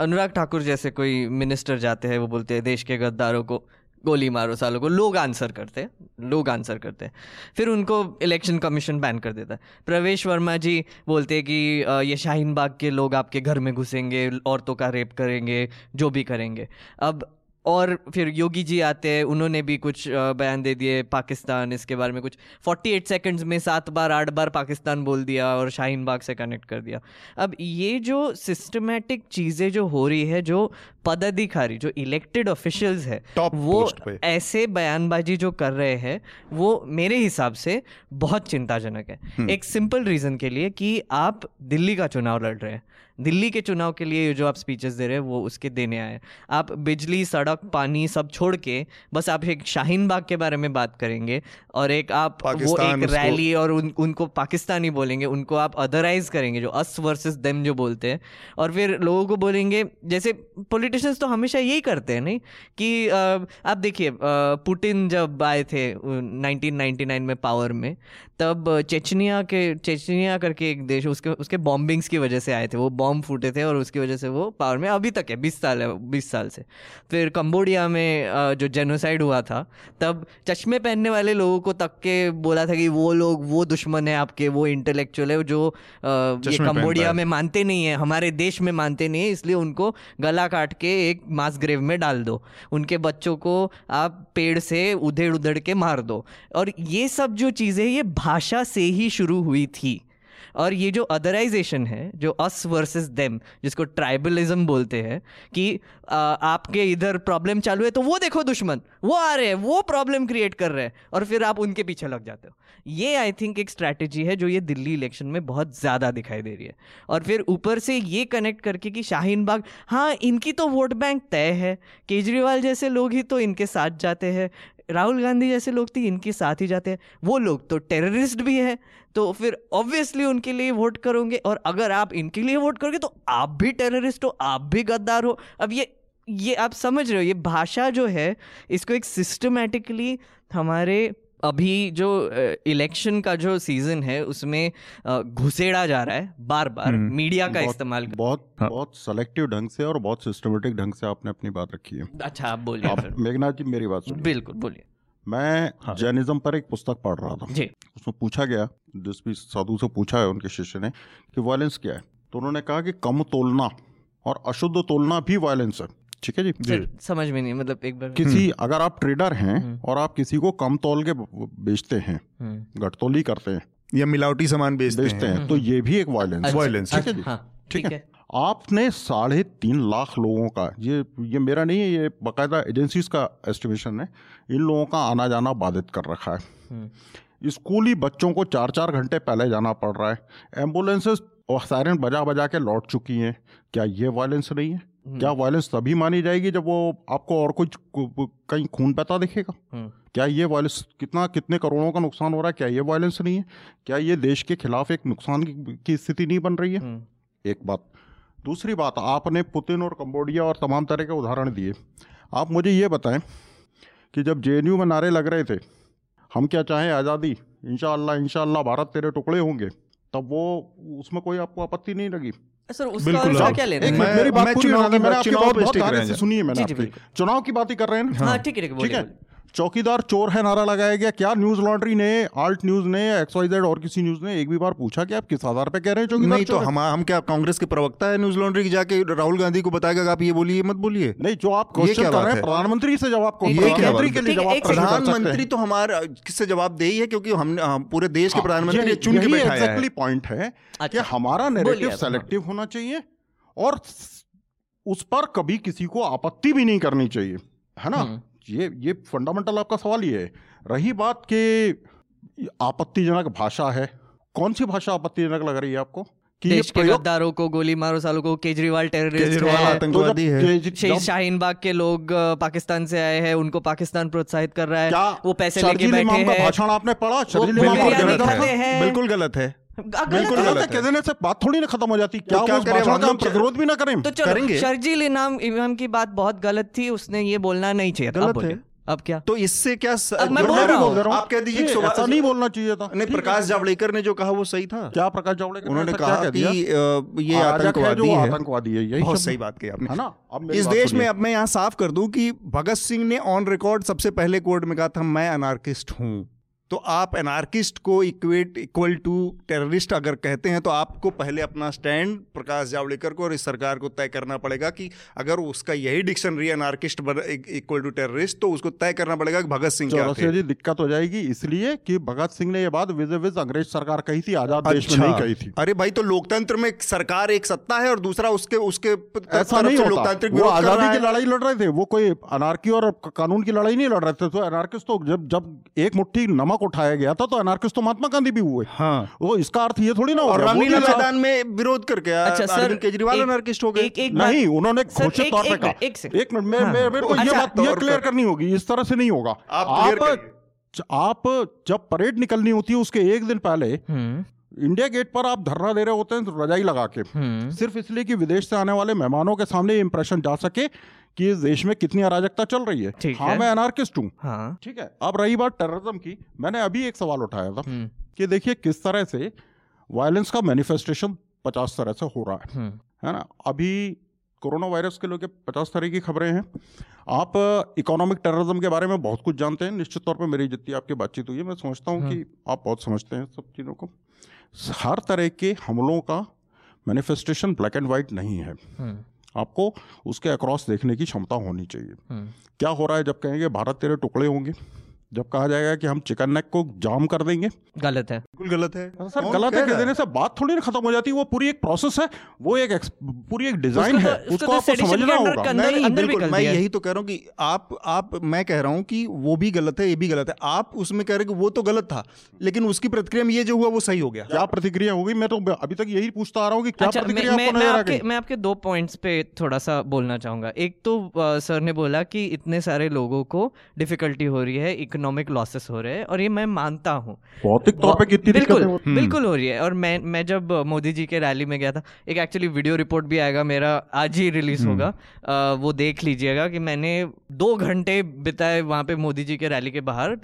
अनुराग ठाकुर जैसे कोई मिनिस्टर जाते हैं, वो बोलते हैं देश के गद्दारों को गोली मारो सालों को, लोग आंसर करते हैं, लोग आंसर करते हैं, फिर उनको इलेक्शन कमीशन बैन कर देता है। प्रवेश वर्मा जी बोलते हैं कि ये शाहीन बाग के लोग आपके घर में घुसेंगे, औरतों का रेप करेंगे, जो भी करेंगे। अब और फिर योगी जी आते हैं, उन्होंने भी कुछ बयान दे दिए पाकिस्तान, इसके बारे में कुछ अड़तालीस सेकंड्स में सात बार आठ बार पाकिस्तान बोल दिया और शाहीन बाग से कनेक्ट कर दिया। अब ये जो सिस्टमेटिक चीज़ें जो हो रही है, जो पदाधिकारी, जो इलेक्टेड ऑफिशियल्स है, वो ऐसे बयानबाजी जो कर रहे हैं, वो मेरे हिसाब से बहुत चिंताजनक है। एक सिंपल रीज़न के लिए कि आप दिल्ली का चुनाव लड़ रहे हैं, दिल्ली के चुनाव के लिए जो आप स्पीचेस दे रहे हैं वो उसके देने आए हैं। आप बिजली, सड़क, पानी सब छोड़ के बस आप एक शाहीन बाग के बारे में बात करेंगे, और एक आप वो एक रैली और उन, उनको पाकिस्तानी बोलेंगे, उनको आप अदराइज करेंगे, जो अस वर्सेस देम जो बोलते हैं, और फिर लोगों को बोलेंगे, जैसे पॉलिटिशियंस तो हमेशा यही करते हैं नहीं कि आ, आप देखिए पुतिन जब आए थे नाइनटीन नाइन्टी नाइन में पावर में, तब चेचनिया के चेचनिया करके एक देश, उसके उसके बॉम्बिंग्स की वजह से आए थे, वो बॉम्ब फूटे थे और उसकी वजह से वो पावर में अभी तक है, बीस साल है, बीस साल से। फिर कंबोडिया में जो जेनोसाइड हुआ था तब चश्मे पहनने वाले लोगों को तक के बोला था कि वो लोग वो दुश्मन है आपके, वो इंटेलेक्चुअल है जो ये कंबोडिया में मानते नहीं है, हमारे देश में मानते नहीं है, इसलिए उनको गला काट के एक मास ग्रेव में डाल दो, उनके बच्चों को आप पेड़ से उधेड़ उधेड़ के मार दो। और ये सब जो चीज़ें ये भाषा से ही शुरू हुई थी। और ये जो अदराइजेशन है, जो अस वर्सेस देम, जिसको ट्राइबलिज्म बोलते हैं, कि आ, आपके इधर प्रॉब्लम चालू है तो वो देखो दुश्मन, वो आ रहे हैं, वो प्रॉब्लम क्रिएट कर रहे हैं, और फिर आप उनके पीछे लग जाते हो। ये आई थिंक एक स्ट्रैटेजी है जो ये दिल्ली इलेक्शन में बहुत ज़्यादा दिखाई दे रही है। और फिर ऊपर से ये कनेक्ट करके कि शाहीन बाग, हाँ इनकी तो वोट बैंक तय है, केजरीवाल जैसे लोग ही तो इनके साथ जाते हैं, राहुल गांधी जैसे लोग थे इनके साथ ही जाते हैं, वो लोग तो टेररिस्ट भी हैं, तो फिर ऑब्वियसली उनके लिए वोट करोगे, और अगर आप इनके लिए वोट करोगे तो आप भी टेररिस्ट हो, आप भी गद्दार हो। अब ये ये आप समझ रहे हो, ये भाषा जो है इसको एक सिस्टमेटिकली हमारे अभी जो इलेक्शन का जो सीजन है उसमें घुसेड़ा जा रहा है बार बार, मीडिया का इस्तेमाल बहुत हाँ। बहुत सेलेक्टिव ढंग से और बहुत सिस्टमेटिक ढंग से आपने अपनी बात रखी है। अच्छा आप बोलिए फिर। मेघना जी मेरी बात सुनिए। बिल्कुल बोलिए। मैं हाँ। जैनिज्म पर एक पुस्तक पढ़ रहा था जी। उसमें पूछा गया, जिस भी साधु से पूछा है उनके शिष्य ने कि वायलेंस क्या है, तो उन्होंने कहा कि कम तोलना और अशुद्ध तोलना भी वायलेंस है। ठीक है जी, जी। समझ में नहीं, मतलब एक बार किसी अगर आप ट्रेडर हैं और आप किसी को कम तौल के बेचते हैं, घटतौली करते हैं या मिलावटी सामान बेचते, बेचते हैं, हैं तो ये भी एक वायलेंस वायलेंस ठीक है जी। ठीक है, आपने साढ़े तीन लाख लोगों का, ये ये मेरा नहीं है, ये बाकायदा एजेंसीज का एस्टिमेशन है, इन लोगों का आना जाना बाधित कर रखा है। स्कूली बच्चों को चार चार घंटे पहले जाना पड़ रहा है, एम्बुलेंसेस और सायरन बजा बजा के लौट चुकी हैं। क्या ये वायलेंस नहीं है? क्या वायलेंस तभी मानी जाएगी जब वो आपको और कुछ कहीं खून पता दिखेगा? क्या ये वायलेंस, कितना कितने करोड़ों का नुकसान हो रहा है, क्या ये वायलेंस नहीं है? क्या ये देश के खिलाफ एक नुकसान की स्थिति नहीं बन रही है? एक बात। दूसरी बात, आपने पुतिन और कंबोडिया और तमाम तरह के उदाहरण दिए। आप मुझे ये बताएं कि जब जेएनयू में नारे लग रहे थे, हम क्या चाहें आज़ादी, इंशाअल्लाह इंशाअल्लाह भारत तेरे टुकड़े होंगे, तब वो उसमें कोई आपको आपत्ति नहीं लगी? सर उसका क्या ले रहे हैं? मैं, मेरी बात पूरी होने दीजिए, मैंने आपकी बात बहुत गहराई से सुनी है। मैंने आपकी चुनाव की बात ही कर रहे हैं ना, ठीक है ठीक है। चौकीदार चोर है नारा लगाया गया, क्या न्यूज लॉन्ड्री ने, आल्ट न्यूज ने, एक्सवाईजेड और किसी न्यूज ने एक भी बार पूछा कि आप किस आधार पे कह रहे हैं चौकीदार? नहीं तो हम हम क्या कांग्रेस के प्रवक्ता है न्यूज लॉन्ड्री की जाके राहुल गांधी को बताएगा आप ये बोलिए मत बोलिए? नहीं, जो आप क्वेश्चन कर रहे हैं प्रधानमंत्री से जवाब, प्रधानमंत्री तो हमारा किससे जवाब दे ही है, क्योंकि हम पूरे देश के प्रधानमंत्री चुन के बैठा है। एग्जैक्टली पॉइंट है कि हमारा नैरेटिव सेलेक्टिव होना चाहिए और उस पर कभी किसी को आपत्ति भी नहीं करनी चाहिए, है ना? ये ये फंडामेंटल आपका सवाल ये है। रही बात के आपत्तिजनक भाषा है, कौन सी भाषा आपत्तिजनक लग रही है आपको? कि देश के गद्दारों को गोली मारो सालों को, केजरीवाल टेररिस्ट है, आतंकवादी है, शाहीन बाग के लोग पाकिस्तान से आए हैं, उनको पाकिस्तान प्रोत्साहित कर रहा है, वो पैसे लेके बैठे हैं। भाषण आपने पढ़ा, शर्जील इमाम बिल्कुल गलत है, बिल्कुल गलत है। से बात थोड़ी ना खत्म हो जाती, क्या क्या करें? प्रतिरोध भी ना करें तो करेंगे। शर्जील इमाम की बात बहुत गलत थी, उसने ये बोलना नहीं चाहिए, गलत है। अब क्या तो इससे क्या स... मैं बोल रहा हूं, आप कह दीजिए ऐसा नहीं बोलना चाहिए था। नहीं, प्रकाश जावड़ेकर ने जो कहा वो सही था। क्या प्रकाश जावड़ेकर उन्होंने कहा कि ये आतंकवादी है, आतंकवादी है, यही बहुत सही बात कही आपने, है ना? अब इस देश में, अब मैं यहाँ साफ कर दूं कि भगत सिंह ने ऑन रिकॉर्ड सबसे पहले कोर्ट में कहा था मैं अनार्किस्ट हूँ, तो आप एनार्किस्ट को इक्वेट इक्वल टू टेररिस्ट अगर कहते हैं तो आपको पहले अपना स्टैंड प्रकाश जावड़ेकर को और इस सरकार को तय करना पड़ेगा कि अगर उसका यही dictionary anarchist equal to terrorist तो उसको तय करना पड़ेगा कि भगत सिंह क्या थे। जी दिक्कत हो जाएगी इसलिए कि भगत सिंह ने ये बात विज विज अंग्रेज सरकार कही थी, आजाद अच्छा, देश में नहीं कही थी। अरे भाई, तो लोकतंत्र में सरकार एक सत्ता है और दूसरा उसके उसके लोकतांत्रिक आजादी की लड़ाई लड़ रहे थे, वो कोई अनार्की और कानून की लड़ाई नहीं लड़ रहे थे। तो एनार्किस्ट तो जब जब एक मुट्ठी नमक उठाया गया था तो अनार्किस्ट तो महात्मा गांधी भी हुए, हाँ। वो इसका अर्थ ये थोड़ी ना हो रहा है मैदान में विरोध करके अरविंद केजरीवाल अनार्किस्ट हो गए। नहीं, उन्होंने घोषित तौर पे कहा। एक मिनट, मैं मेरे को ये बात ये क्लियर करनी होगी, इस तरह से नहीं होगा। आप आप जब परेड निकलनी होती है उसके एक दिन पहले इंडिया गेट पर आप धरना दे रहे होते हैं रजाई लगा के, सिर्फ इसलिए कि विदेश से आने वाले मेहमानों के सामने इंप्रेशन जा सके कि इस देश में कितनी अराजकता चल रही है। हाँ, है। मैं अनार्किस्ट हूँ, हाँ। ठीक है। अब रही बात टेररिज्म की, मैंने अभी एक सवाल उठाया था कि देखिए किस तरह से वायलेंस का मैनिफेस्टेशन पचास तरह से हो रहा है, है ना? अभी कोरोना वायरस के लोग पचास तरह की खबरें हैं। आप इकोनॉमिक टेररिज्म के बारे में बहुत कुछ जानते हैं, निश्चित तौर पर मेरी जितनी आपकी बातचीत हुई है मैं समझता हूँ कि आप बहुत समझते हैं सब चीज़ों को। हर तरह के हमलों का मैनिफेस्टेशन ब्लैक एंड वाइट नहीं है, आपको उसके अक्रॉस देखने की क्षमता होनी चाहिए। क्या हो रहा है जब कहेंगे भारत तेरे टुकड़े होंगे, जब कहा जाएगा कि हम चिकन नेक को जाम कर देंगे, गलत है, बिल्कुल गलत है सर, गलत है, है देने से बात थोड़ी ना खत्म हो जाती है। वो पूरी एक प्रोसेस है, वो एक पूरी एक डिजाइन है, उसको आपको समझना होगा। बिल्कुल, मैं यही तो कह रहा हूँ कि आप आप मैं कह रहा हूँ कि वो भी गलत है ये भी गलत है। आप उसमें कह रहे कि वो तो गलत था लेकिन उसकी प्रतिक्रिया में ये जो हुआ वो सही हो गया। क्या प्रतिक्रिया होगी? मैं तो अभी तक यही पूछता आ रहा हूँ कि क्या प्रतिक्रिया। मैं आपके दो पॉइंट्स पे थोड़ा सा बोलना चाहूंगा। एक तो सर ने बोला कि इतने सारे लोगों को डिफिकल्टी हो रही है, इकोनॉमिक लॉसेस हो रहे हैं, और ये मैं मानता हूँ भौतिक तौर पे कितनी बिल्कुल बिल्कुल हो रही है। और मैं मैं जब मोदी जी के रैली में गया था, एक एक्चुअली वीडियो रिपोर्ट भी आएगा मेरा, आज ही रिलीज होगा, आ, वो देख लीजिएगा कि मैंने दो घंटे बिताए वहाँ पे मोदी जी के रैली के बाहर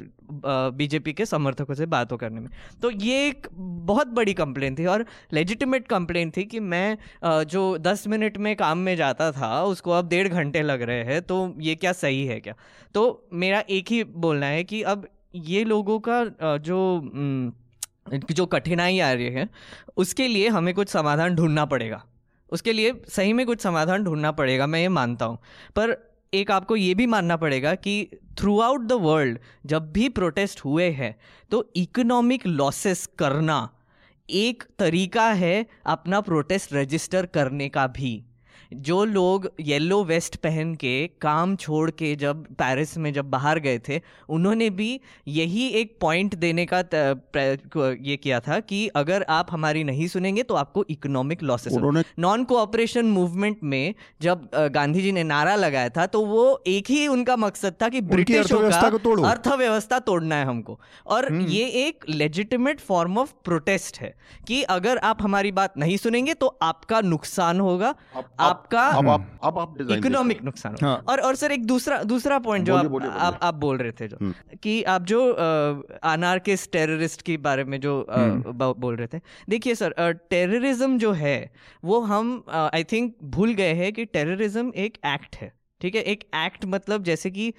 बीजेपी के समर्थकों से बातों करने में। तो ये एक बहुत बड़ी कंप्लेंट थी और लेजिटिमेट कंप्लेंट थी कि मैं आ, जो दस मिनट में काम में जाता था उसको अब डेढ़ घंटे लग रहे हैं, तो ये क्या सही है क्या? तो मेरा एक ही बोलना है कि अब ये लोगों का जो जो कठिनाई आ रही है उसके लिए हमें कुछ समाधान ढूंढना पड़ेगा, उसके लिए सही में कुछ समाधान ढूंढना पड़ेगा, मैं ये मानता हूँ। पर एक आपको ये भी मानना पड़ेगा कि थ्रू आउट द वर्ल्ड जब भी प्रोटेस्ट हुए हैं तो इकोनॉमिक लॉसेस करना एक तरीका है अपना प्रोटेस्ट रजिस्टर करने का भी। जो लोग येलो वेस्ट पहन के काम छोड़ के जब पेरिस में जब बाहर गए थे, उन्होंने भी यही एक पॉइंट देने का ये किया था कि अगर आप हमारी नहीं सुनेंगे तो आपको economic losses. Non cooperation movement में जब गांधी जी ने नारा लगाया था तो वो एक ही उनका मकसद था कि ब्रिटिशों का अर्थव्यवस्था तोड़ना है हमको, और ये एक लेजिटिमेट फॉर्म ऑफ प्रोटेस्ट है कि अगर आप हमारी बात नहीं सुनेंगे तो आपका नुकसान होगा, आपका इकोनॉमिक नुकसान। हाँ। और और सर एक दूसरा दूसरा पॉइंट जो बोली, आप, बोली, बोली। आप आप बोल रहे थे जो कि आप जो अनार्किस्ट टेररिस्ट के बारे में जो आ, बोल रहे थे, देखिए सर टेररिज्म जो है वो हम आई थिंक भूल गए हैं कि टेररिज्म एक एक्ट है, ठीक है। एक एक्ट मतलब जैसे कि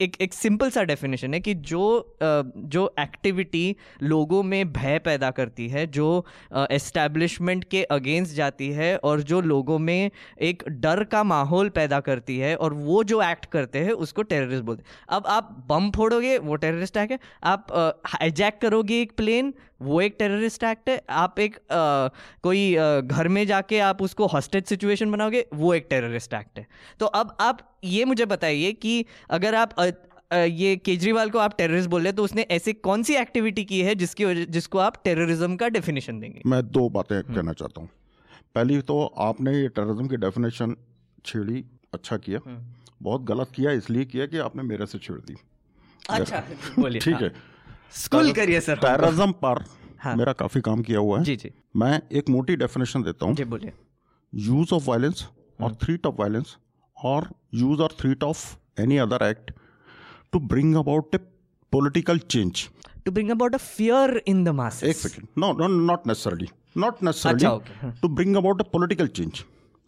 एक एक सिंपल सा डेफिनेशन है कि जो जो एक्टिविटी लोगों में भय पैदा करती है, जो एस्टैब्लिशमेंट के अगेंस्ट जाती है और जो लोगों में एक डर का माहौल पैदा करती है, और वो जो एक्ट करते हैं उसको टेररिस्ट बोलते हैं। अब आप बम फोड़ोगे वो टेररिस्ट एक्ट है, आप हाईजैक करोगे एक प्लेन वो एक टेररिस्ट एक्ट है, आप एक आ, कोई आ, घर में जाके आप उसको हॉस्टेज सिचुएशन बनाओगे वो एक टेररिस्ट एक्ट है। तो अब आप ये मुझे बताइए कि अगर आप आ, आ, ये केजरीवाल को आप टेररिस्ट बोल रहे हैं तो उसने ऐसे कौन सी एक्टिविटी की है जिसकी जिसको आप टेररिज्म का डेफिनेशन देंगे? मैं दो बातें कहना चाहता हूँ। पहली तो आपने ये टेररिज्म की डेफिनेशन छेड़ी, अच्छा किया, बहुत गलत किया, इसलिए किया कि आपने मेरे से छेड़ दी। अच्छा बोलिए, ठीक है, स्कूल करिए सर। टेररिज्म पर हाँ। मेरा काफी काम किया हुआ है जी जी। मैं एक मोटी डेफिनेशन देता हूँ जी, बोलिए। यूज ऑफ वायलेंस और थ्रेट ऑफ वायलेंस और यूज और threat of any other act to bring about a political change, to bring about a fear in the masses. एक second, no no not necessarily, not necessarily to bring about a political change,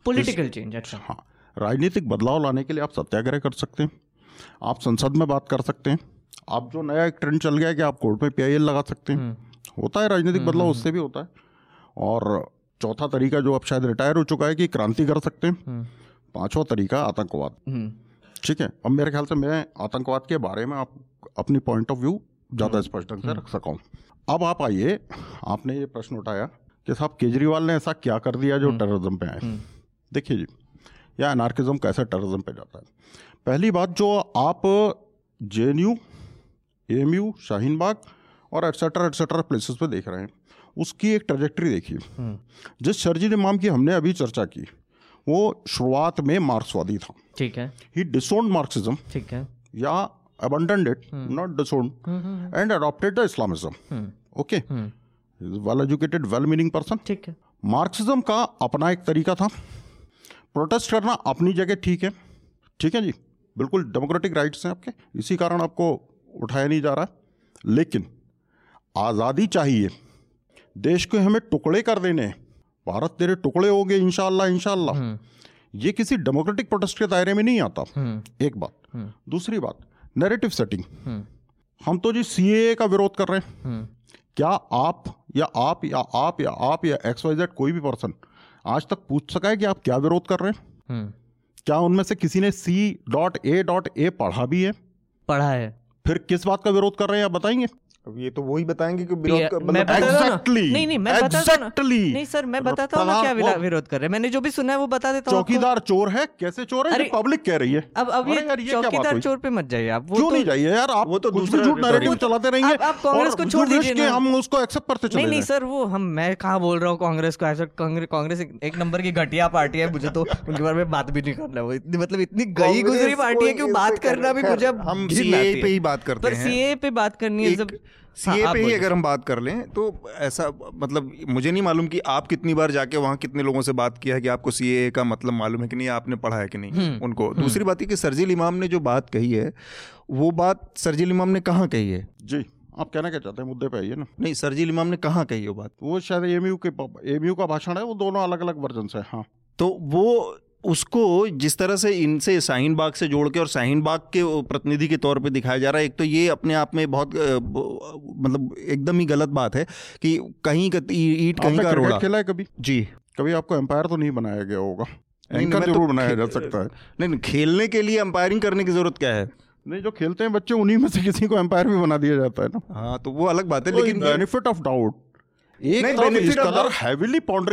political change. अच्छा हाँ, राजनीतिक बदलाव लाने के लिए आप सत्याग्रह कर सकते हैं, आप संसद में बात कर सकते हैं, आप जो नया एक ट्रेंड चल गया है कि आप कोर्ट में पीआईएल लगा सकते हैं, होता है राजनीतिक बदलाव, उससे भी होता है। और चौथा तरीका जो अब शायद रिटायर हो चुका है कि क्रांति कर सकते हैं। पांचवा तरीका आतंकवाद, ठीक है। अब मेरे ख्याल से मैं आतंकवाद के बारे में आप अपनी पॉइंट ऑफ व्यू ज़्यादा स्पष्ट ढंग से रख सकाऊँ। अब आप आइए, आपने ये प्रश्न उठाया कि साहब केजरीवाल ने ऐसा क्या कर दिया जो टेररिज्म पे आए। देखिए जी, या अनार्किज्म कैसे टेररिज्म पे जाता है। पहली बात जो आप जेएनयू, एएमयू, शाहीन बाग और एटसेट्रा एटसेट्रा प्लेसेस पे देख रहे हैं, उसकी एक ट्रजेक्टरी देखिए। जिस शर्जील इमाम की हमने अभी चर्चा की वो शुरुआत में मार्क्सवादी था, ठीक है, ही डिसोन्ड मार्क्सिज्म, ठीक है, या abandoned it, not disowned, and adopted the Islamism. Okay, well educated, well meaning person, ठीक है। मार्क्सिज्म का अपना एक तरीका था, प्रोटेस्ट करना अपनी जगह ठीक है, ठीक है जी, बिल्कुल डेमोक्रेटिक राइट्स हैं आपके, इसी कारण आपको उठाया नहीं जा रहा। लेकिन आज़ादी चाहिए, देश को हमें टुकड़े कर देने, भारत तेरे टुकड़े हो गए इंशाल्लाह इंशाल्लाह, ये किसी डेमोक्रेटिक प्रोटेस्ट के दायरे में नहीं आता, एक बात। दूसरी बात, नैरेटिव सेटिंग। हम तो जी सीए का विरोध कर रहे हैं, क्या आप या आप या आप या आप या एक्स वाई जेड कोई भी पर्सन आज तक पूछ सका है कि आप क्या विरोध कर रहे हैं? क्या उनमें से किसी ने C dot A dot A पढ़ा भी है? पढ़ा है। फिर किस बात का विरोध कर रहे हैं आप बताएंगे? अब ये तो वही बताएंगे कि विरोध कर, मैं exactly, नहीं नहीं मैं exactly, नहीं सर मैं बताता हूँ क्या विरोध कर रहे हैं। मैंने जो भी सुना है वो बता देता हूँ। चौकीदार चोर है, कैसे चोर है? पब्लिक कह रही है। अब अब ये चौकीदार चोर पे मत जाइए आप, क्यों नहीं जाइए यार आप, वो तो दूसरे झूठ नैरेटिव चलाते रहेंगे। आप कांग्रेस को छोड़ दीजिए, हम उसको एक्सेप्ट करते चले। नहीं नहीं सर वो हम मैं कहाँ बोल रहा हूँ कांग्रेस को एक्सेप्ट। कांग्रेस एक नंबर की घटिया पार्टी है, मुझे तो उनके बारे में बात भी नहीं करना। वो इतनी मतलब इतनी गई गुजरी पार्टी है कि बात करना भी मुझे, हम सीए पे ही बात करते हैं। सीए पे बात करनी है, सीए पे ही अगर हम बात कर लें तो ऐसा मतलब मुझे नहीं मालूम कि आप कितनी बार जाके वहाँ कितने लोगों से बात किया है कि आपको सीए का मतलब मालूम है कि नहीं, आपने पढ़ा है कि नहीं उनको। दूसरी बात ये कि सरजील इमाम ने जो बात कही है वो बात सरजील इमाम ने कहाँ कही है? जी आप कहना क्या चाहते हैं, मुद्दे पे आइए ना। नहीं, सरजील इमाम ने कहाँ कही वो बात? वो शायद एमयू के एमयू का भाषण है, वो दोनों अलग अलग वर्जन है। हाँ तो वो उसको जिस तरह से इनसे शाहीन बाग से जोड़ के और शाहीन बाग के प्रतिनिधि के तौर पे दिखाया जा रहा है, एक तो ये अपने आप में बहुत मतलब एकदम ही गलत बात है कि कहीं का ईंट कहीं का रोड़ा। खेला है कभी? जी कभी। आपको एम्पायर तो नहीं बनाया गया होगा? एंकर जरूर बनाया जा सकता है। नहीं नहीं, खेलने के लिए एम्पायरिंग करने की जरूरत क्या है? नहीं, जो खेलते हैं बच्चे उन्हीं में से किसी को एम्पायर भी बना दिया जाता है ना। हाँ तो वो अलग बात है, लेकिन बेनिफिट ऑफ डाउट इसलिए आपको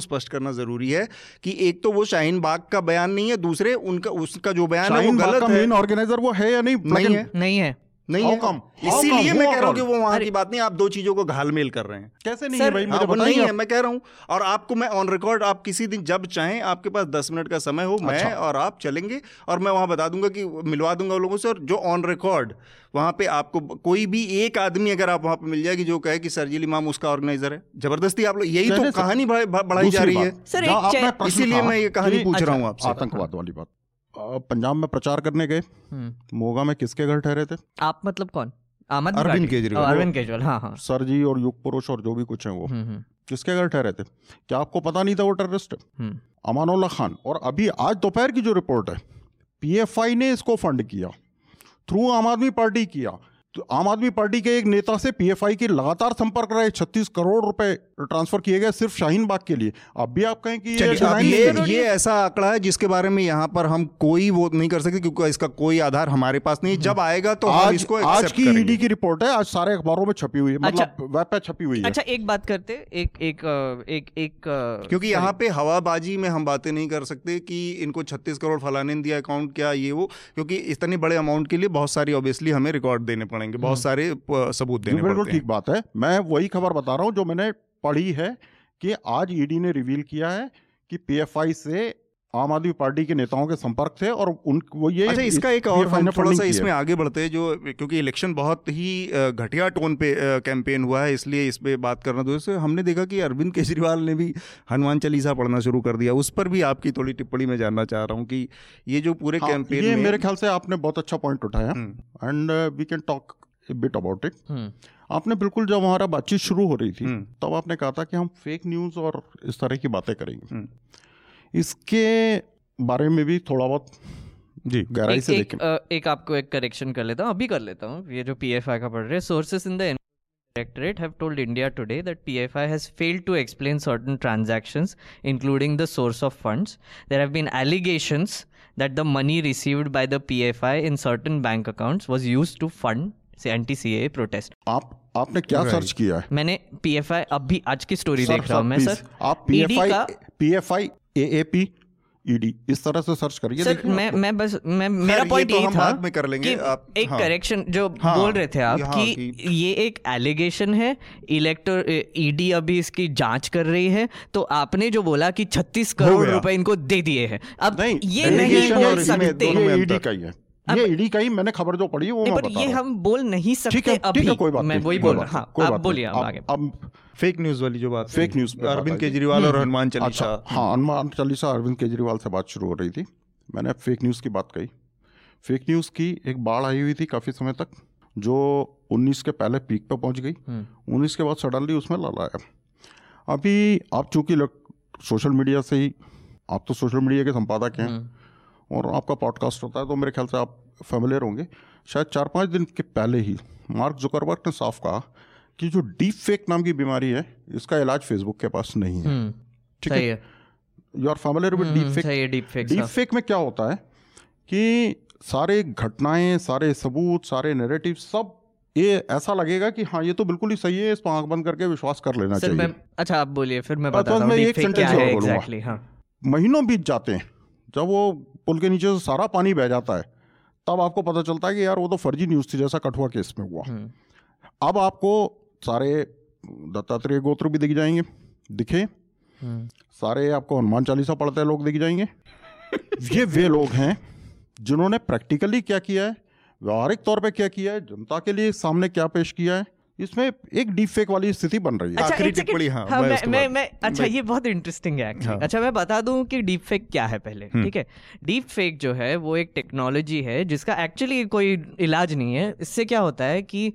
स्पष्ट करना जरूरी है कि एक तो वो शाहीन बाग का बयान नहीं है, दूसरे उनका उसका जो बयान है वो गलत है। मेन ऑर्गेनाइजर वो है या नहीं? नहीं है, नहीं है, नहीं है। इसीलिए मैं कह रहा हूँ कि वो वहाँ की बात नहीं, आप दो चीजों को घालमेल कर रहे हैं। कैसे नहीं है भाई, मुझे बताइए। नहीं है, मैं कह रहा हूँ। और आपको मैं ऑन रिकॉर्ड, आप किसी दिन जब चाहें, आपके पास दस मिनट का समय हो, मैं और आप चलेंगे और मैं वहाँ बता दूंगा कि मिलवा दूंगा लोगों से। और जो ऑन रिकॉर्ड वहाँ पे आपको कोई भी एक आदमी अगर आप वहाँ पे मिल जाएगी जो कहे कि सरजील इमाम उसका ऑर्गेनाइजर है, जबरदस्ती आप लोग, यही तो कहानी बढ़ाई जा रही है। इसीलिए मैं ये कहानी पूछ रहा हूँ आपसे। आतंकवाद वाली बात, पंजाब में प्रचार करने गए, मोगा में किसके घर ठहरे थे आप? मतलब कौन? अरविंद केजरीवाल। अरविंद केजरीवाल, हाँ हाँ सर जी, और युग पुरुष और जो भी कुछ है वो किसके घर ठहरे थे? क्या आपको पता नहीं था वो टेररिस्ट है? अमानुल्लाह खान। और अभी आज दोपहर की जो रिपोर्ट है, पीएफआई ने इसको फंड किया थ्रू आम आदमी पार्टी किया। तो आम आदमी पार्टी के एक नेता से पीएफआई के लगातार संपर्क रहे, छत्तीस करोड़ रुपए ट्रांसफर किए गए सिर्फ शाहीन बाग के लिए। अब भी आप कहें कि ये, ये, ये, ये ऐसा आंकड़ा है जिसके बारे में यहाँ पर हम कोई वो नहीं कर सकते क्योंकि इसका कोई आधार हमारे पास नहीं। जब आएगा तो आज, हम इसको आज की ईडी की रिपोर्ट है, आज सारे अखबारों में छपी हुई है, मतलब वेब पे छपी हुई है। अच्छा एक बात करते, क्योंकि यहाँ पे हवाबाजी में हम बातें नहीं कर सकते कि इनको छत्तीस करोड़ फलाने ने दिया अकाउंट क्या ये वो, क्योंकि इतने बड़े अमाउंट के लिए बहुत सारी ऑब्वियसली हमें रिकॉर्ड देने पड़ेंगे, बहुत सारे सबूत देने पड़ेंगे। बिल्कुल ठीक बात है, मैं वही खबर बता रहा हूँ जो मैंने पढ़ी है कि आज ईडी ने रिवील किया है कि पीएफआई से आम आदमी पार्टी के नेताओं के संपर्क थे और उन वो ये। अच्छा इसका एक और हम थोड़ा सा इसमें आगे बढ़ते हैं, जो क्योंकि इलेक्शन बहुत ही घटिया टोन पे कैंपेन हुआ है, इसलिए इस पे बात करना। दोस्तों हमने देखा कि अरविंद केजरीवाल ने भी हनुमान चालीसा पढ़ना शुरू कर दिया, उस पर भी आपकी थोड़ी टिप्पणी मैं जानना चाह रहा हूँ कि ये जो पूरे कैंपेन में। मेरे ख्याल से आपने बहुत अच्छा पॉइंट उठाया and we can talk a bit about it. आपने बिल्कुल, जब हमारा बातचीत शुरू हो रही थी तब आपने कहा था कि हम फेक न्यूज़ और इस तरह की बातें करेंगे, इसके बारे में भी थोड़ा बहुत जी गहराई से देखें। एक, एक आपको एक करेक्शन कर लेता हूँ, अभी कर लेता हूँ। ये जो पीएफआई का पढ़ रहे, sources in the Directorate have told India today that P F I has failed to explain certain transactions, including the source of funds. There have been allegations that the money received by the P F I in certain bank accounts was used to fund anti-C A A protest. आप आपने क्या search किया है? मैंने P F I, अब भी आज की स्टोरी देख रहा हूँ मैं सर। आप P F I, P F I, A A P, E D इस तरह से सर्च करिए। सर मैं मैं बस मैं मेरा पॉइंट यही था कि आप, एक करेक्शन हाँ, जो हाँ, बोल रहे थे आप हाँ, कि ये एक एलिगेशन है, इलेक्टर ईडी अभी इसकी जांच कर रही है। तो आपने जो बोला कि छत्तीस करोड़ रुपए इनको दे दिए हैं, अब नहीं, ये नहीं बोल सकते। ये ईडी का ही मैंने खबर जो पढ़ी वो मैं बता रहा हूं, ये हम बोल नहीं सकते अभी। मैं वही बोल रहा हूं, आप बोलिए आगे। अब फेक न्यूज़ वाली जो बात, फेक न्यूज़ पे अरविंद केजरीवाल और हनुमान चालीसा। हाँ हनुमान चालीसा, अरविंद केजरीवाल से बात शुरू हो रही थी, मैंने फेक न्यूज़ की बात कही। फेक न्यूज़ की एक बाढ़ आई हुई थी काफ़ी समय तक, जो उन्नीस के पहले पीक पर पहुंच गई, उन्नीस के बाद सडनली उसमें लाल आया। अभी आप चूंकि सोशल मीडिया से ही, आप तो सोशल मीडिया के संपादक हैं और आपका पॉडकास्ट होता है, तो मेरे ख्याल से आप फेमिलियर होंगे। शायद चार पाँच दिन के पहले ही मार्क जुकरबर्ग ने साफ कहा कि जो डीप फेक नाम की बीमारी है, इसका इलाज फेसबुक के पास नहीं है। ठीक है, you are familiar with deep fake. Deep fake deep fake में क्या होता है कि सारे घटनाएं, सारे सबूत, सारे नैरेटिव, सब ये ऐसा लगेगा कि हाँ ये तो बिल्कुल ही सही है, इसको आंख बंद करके विश्वास कर लेना चाहिए। मैं, अच्छा आप बोलिए, फिर मैं बताता हूं डीप फेक क्या है एग्जैक्टली। हाँ, महीनों बीत जाते हैं, जब वो पुल के नीचे से सारा पानी बह जाता है, तब आपको पता चलता है कि यार वो तो फर्जी न्यूज़ थी, जैसा कठुआ केस में हुआ। अब आपको सारे दत्तात्रेय गोत्र भी दिख जाएंगे, दिखे सारे, आपको हनुमान चालीसा पढ़ते लोग दिख जाएंगे। ये वे लोग हैं जिन्होंने प्रैक्टिकली क्या किया है, व्यवहारिक तौर पे क्या किया है, जनता के लिए सामने क्या पेश किया है, इसमें एक डीप फेक वाली स्थिति बन रही है। आखिरी टिप्पणी। हाँ, हाँ, मैं, मैं, मैं, अच्छा मैं, ये बहुत इंटरेस्टिंग है एक्चुअली। हाँ। अच्छा मैं बता दूं कि डीप फेक क्या है पहले, ठीक है। डीप फेक जो है वो एक टेक्नोलॉजी है जिसका एक्चुअली कोई इलाज नहीं है। इससे क्या होता है कि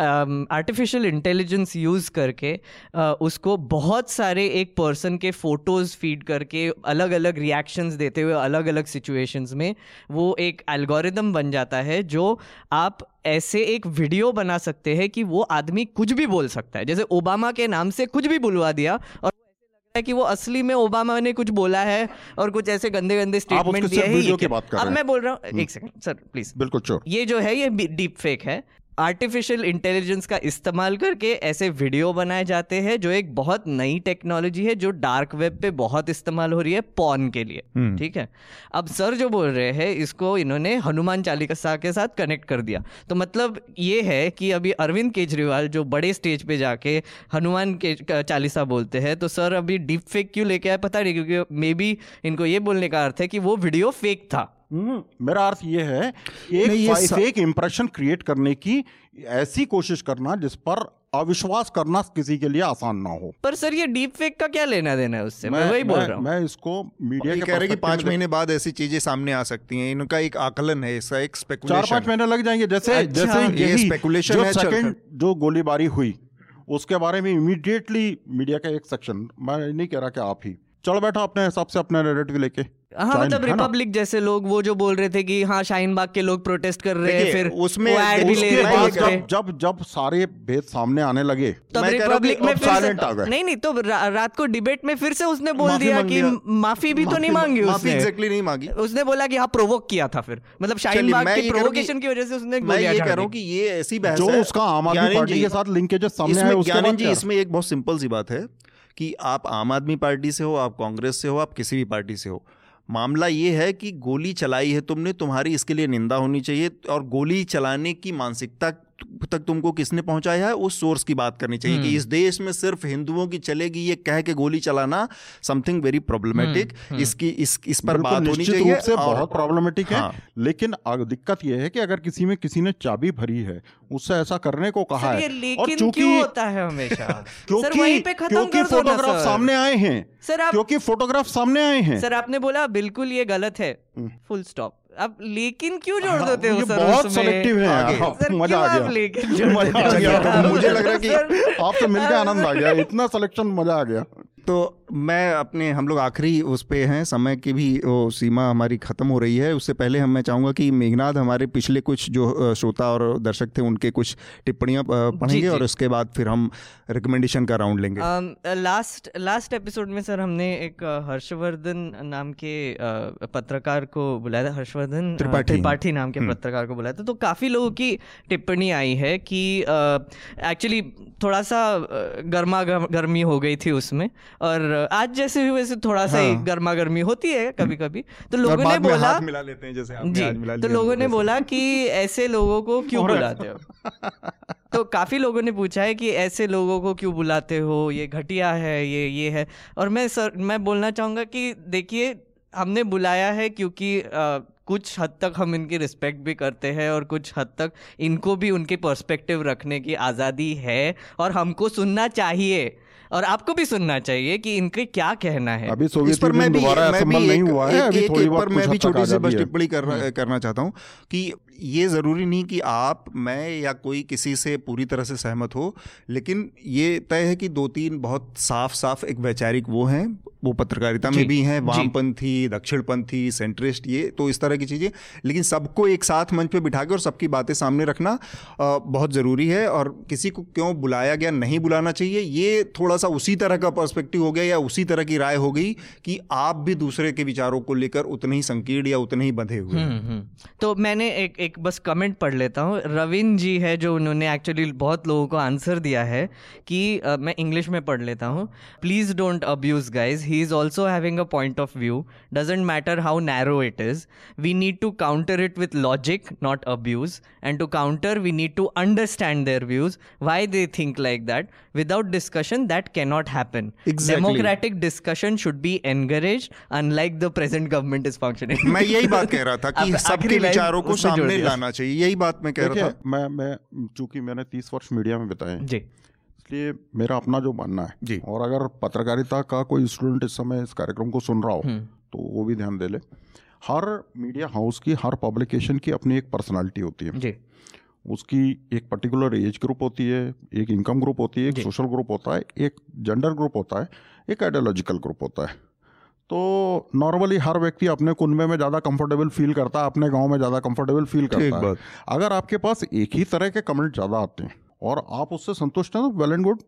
आर्टिफिशियल इंटेलिजेंस यूज़ करके uh, उसको बहुत सारे एक पर्सन के फ़ोटोज़ फीड करके अलग अलग रिएक्शंस देते हुए अलग अलग सिचुएशंस में वो एक एल्गोरिदम बन जाता है, जो आप ऐसे एक वीडियो बना सकते हैं कि वो आदमी कुछ भी बोल सकता है। जैसे ओबामा के नाम से कुछ भी बुलवा दिया और कि वो असली में ओबामा ने कुछ बोला है और कुछ ऐसे गंदे गंदे स्टेटमेंट दिए हैं। अब मैं बोल रहा हूँ, एक सेकंड सर प्लीज़, बिल्कुल। ये जो है ये डीप फेक है। आर्टिफिशियल इंटेलिजेंस का इस्तेमाल करके ऐसे वीडियो बनाए जाते हैं, जो एक बहुत नई टेक्नोलॉजी है जो डार्क वेब पे बहुत इस्तेमाल हो रही है पॉन के लिए। ठीक है, अब सर जो बोल रहे हैं इसको इन्होंने हनुमान चालीसा के साथ कनेक्ट कर दिया, तो मतलब ये है कि अभी अरविंद केजरीवाल जो बड़े स्टेज पे जाके हनुमान के चालीसा बोलते हैं, तो सर अभी डीप फेक क्यों लेके आए पता नहीं, क्योंकि मे बी इनको ये बोलने का अर्थ है कि वो वीडियो फेक था। मेरा अर्थ ये है, एक फेक इंप्रेशन क्रिएट करने की ऐसी कोशिश करना जिस पर अविश्वास करना किसी के लिए आसान ना हो। पर सर ये डीप फेक का क्या लेना देना है उससे? मैं, मैं वही बोल मैं, रहा हूँ। मैं इसको मीडिया कह रहे कि पांच महीने बाद ऐसी चीजें सामने आ सकती हैं, इनका एक आकलन है, इसका एक स्पेकुलेशन। चार पांच महीने लग जाएंगे। जैसे जैसे ये स्पेकुलेशन है। सेकंड जो गोलीबारी हुई उसके बारे में इमीडिएटली मीडिया का एक सेक्शन, मैं नहीं कह रहा कि आप ही चल बैठा अपने हिसाब से अपना नैरेटिव लेके। हाँ, मतलब रिपब्लिक जैसे लोग वो जो बोल रहे थे कि हाँ शाहीन बाग के लोग प्रोटेस्ट कर रहे हैं, फिर उसमें ऐड भी ले रहे हैं। जब जब जब सारे भेद सामने आने लगे तब रिपब्लिक में फिर साइलेंट आ गए। नहीं नहीं, तो रा, रात को डिबेट में फिर से उसने बोल दिया कि माफी भी तो नहीं मांगी उसने, एग्जैक्टली नहीं मांगी। उसने बोला कि हाँ प्रोवोक किया था, फिर मतलब शाहीन बाग की प्रोवोकेशन की वजह से उसने ये कह रहा हूं कि ये ऐसी बहस है जो उसका आम आदमी पार्टी के साथ लिंकेज सामने आया। उसके जी इसमें एक बहुत सिंपल सी बात है कि आप आम आदमी पार्टी से हो, आप कांग्रेस से हो, आप किसी भी पार्टी से हो, मामला ये है कि गोली चलाई है तुमने, तुम्हारी इसके लिए निंदा होनी चाहिए। और गोली चलाने की मानसिकता तक तुमको किसने पहुंचाया है उस सोर्स की बात करनी चाहिए कि इस देश में सिर्फ हिंदुओं की चलेगी ये कह के गोली चलाना समथिंग वेरी प्रॉब्लमेटिक। इसकी इस इस पर बात होनी चाहिए, बहुत प्रॉब्लमेटिक है। लेकिन दिक्कत यह है कि अगर किसी में किसी ने चाबी भरी है उससे ऐसा करने को कहा है, और चूंकि होता है हमेशा क्योंकि फोटोग्राफ सामने आए हैं सर, क्योंकि फोटोग्राफ सामने आए हैं सर। आपने बोला बिल्कुल ये गलत है, फुल स्टॉप। अब लेकिन क्यों जोड़ देते हो सर? बहुत सेलेक्टिव है सर, मजा आ गया। लेकिन मुझे लग रहा है कि आपसे मिलकर आनंद आ गया, इतना सिलेक्शन मजा आ गया। तो मैं अपने हम लोग आखिरी उस पे हैं, समय की भी वो सीमा हमारी ख़त्म हो रही है। उससे पहले हम मैं चाहूँगा कि मेघनाथ हमारे पिछले कुछ जो श्रोता और दर्शक थे उनके कुछ टिप्पणियाँ पढ़ेंगे और उसके बाद फिर हम रिकमेंडेशन का राउंड लेंगे। आ, लास्ट लास्ट एपिसोड में सर हमने एक हर्षवर्धन नाम के पत्रकार को बुलाया था, हर्षवर्धन त्रिपाठी नाम के पत्रकार को बुलाया था, तो काफ़ी लोगों की टिप्पणी आई है कि एक्चुअली थोड़ा सा गर्मा गर्मी हो गई थी उसमें, और आज जैसे भी वैसे थोड़ा सा हाँ। गर्मा गर्मी होती है कभी कभी, तो लोगों ने बोला हाथ मिला लेते हैं जैसे आपने आज मिला लिया, तो लोगों ने बोला कि ऐसे लोगों को क्यों बुलाते हो। तो काफ़ी लोगों ने पूछा है कि ऐसे लोगों को क्यों बुलाते हो, ये घटिया है, ये ये है। और मैं सर मैं बोलना चाहूँगा कि देखिए हमने बुलाया है क्योंकि आ, कुछ हद तक हम इनकी रिस्पेक्ट भी करते हैं और कुछ हद तक इनको भी उनके पर्सपेक्टिव रखने की आज़ादी है और हमको सुनना चाहिए। और आपको भी सुनना चाहिए कि इनके क्या कहना है। अभी सोवियत पर मैं भी, मैं भी नहीं हुआ है, अभी थोड़ी बात मैं भी छोटी सी बस टिप्पणी करना चाहता हूं कि ये ज़रूरी नहीं कि आप, मैं या कोई किसी से पूरी तरह से सहमत हो, लेकिन ये तय है कि दो तीन बहुत साफ साफ एक वैचारिक वो हैं, वो पत्रकारिता में भी हैं, वामपंथी, दक्षिणपंथी, सेंट्रिस्ट, ये तो इस तरह की चीज़ें, लेकिन सबको एक साथ मंच पे बिठा के और सबकी बातें सामने रखना बहुत ज़रूरी है। और किसी को क्यों बुलाया गया, नहीं बुलाना चाहिए, ये थोड़ा सा उसी तरह का पर्सपेक्टिव हो गया या उसी तरह की राय हो गई कि आप भी दूसरे के विचारों को लेकर उतने ही संकीर्ण या उतने ही बंधे हुए हैं। तो मैंने एक एक बस कमेंट पढ़ लेता हूँ, रविंद्र जी है जो उन्होंने एक्चुअली बहुत लोगों को आंसर दिया है कि uh, मैं इंग्लिश में पढ़ लेता हूँ। Please don't abuse guys, he is also having a point of view, doesn't matter how narrow it is, we need to counter it with logic, not abuse, and to counter we need to understand their views, why they think like that. Without discussion that cannot happen. Exactly. Democratic discussion should be encouraged unlike the present government is functioning. मैं यही बात कह रहा था कि सबके विचारों को सामने लाना चाहिए, यही बात मैं कह रहा था। मैं मैं चूंकि मैंने तीस वर्ष मीडिया में बिताए जी, इसलिए मेरा अपना जो मानना है जी, और अगर पत्रकारिता का कोई स्टूडेंट इस समय इस कार्यक्रम को सुन रहा हो तो वो भी ध्यान दे ले। हर मीडिया हाउस की, हर पब्लिकेशन की अपनी एक पर्सनालिटी होती है जी, उसकी एक पर्टिकुलर एज ग्रुप होती है, एक इनकम ग्रुप होती है, एक सोशल ग्रुप होता है, एक जेंडर ग्रुप होता है, एक आइडियोलॉजिकल ग्रुप होता है। तो नॉर्मली हर व्यक्ति अपने कुनबे में ज़्यादा कंफर्टेबल फील करता है, अपने गाँव में ज़्यादा कंफर्टेबल फील करता है। अगर आपके पास एक ही तरह के कमेंट ज़्यादा आते हैं और आप उससे संतुष्ट हैं तो well and good,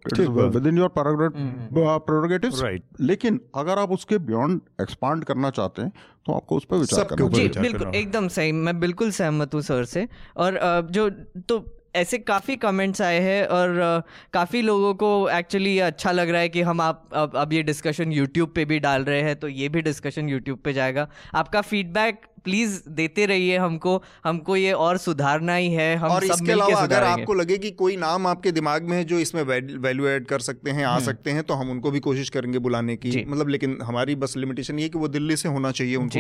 within your prerogatives, right. लेकिन अगर आप उसके बियॉन्ड एक्सपांड करना चाहते हैं तो आपको उस पर विचार करना चाहिए। जी बिल्कुल, एकदम सही, मैं बिल्कुल सहमत हूँ सर से। और जो तो ऐसे काफ़ी कमेंट्स आए हैं और काफ़ी लोगों को एक्चुअली अच्छा लग रहा है कि हम आप अब, अब ये डिस्कशन यूट्यूब पे भी डाल रहे हैं तो ये भी डिस्कशन यूट्यूब पे जाएगा। आपका फीडबैक प्लीज़ देते रहिए हमको, हमको ये और सुधारना ही है, हम और सब इसके अलावा अगर आपको लगे कि कोई नाम आपके दिमाग में है जो इसमें वैल्यू ऐड कर सकते हैं, आ सकते हैं, तो हम उनको भी कोशिश करेंगे बुलाने की, मतलब लेकिन हमारी बस लिमिटेशन ये कि वो दिल्ली से होना चाहिए उनको।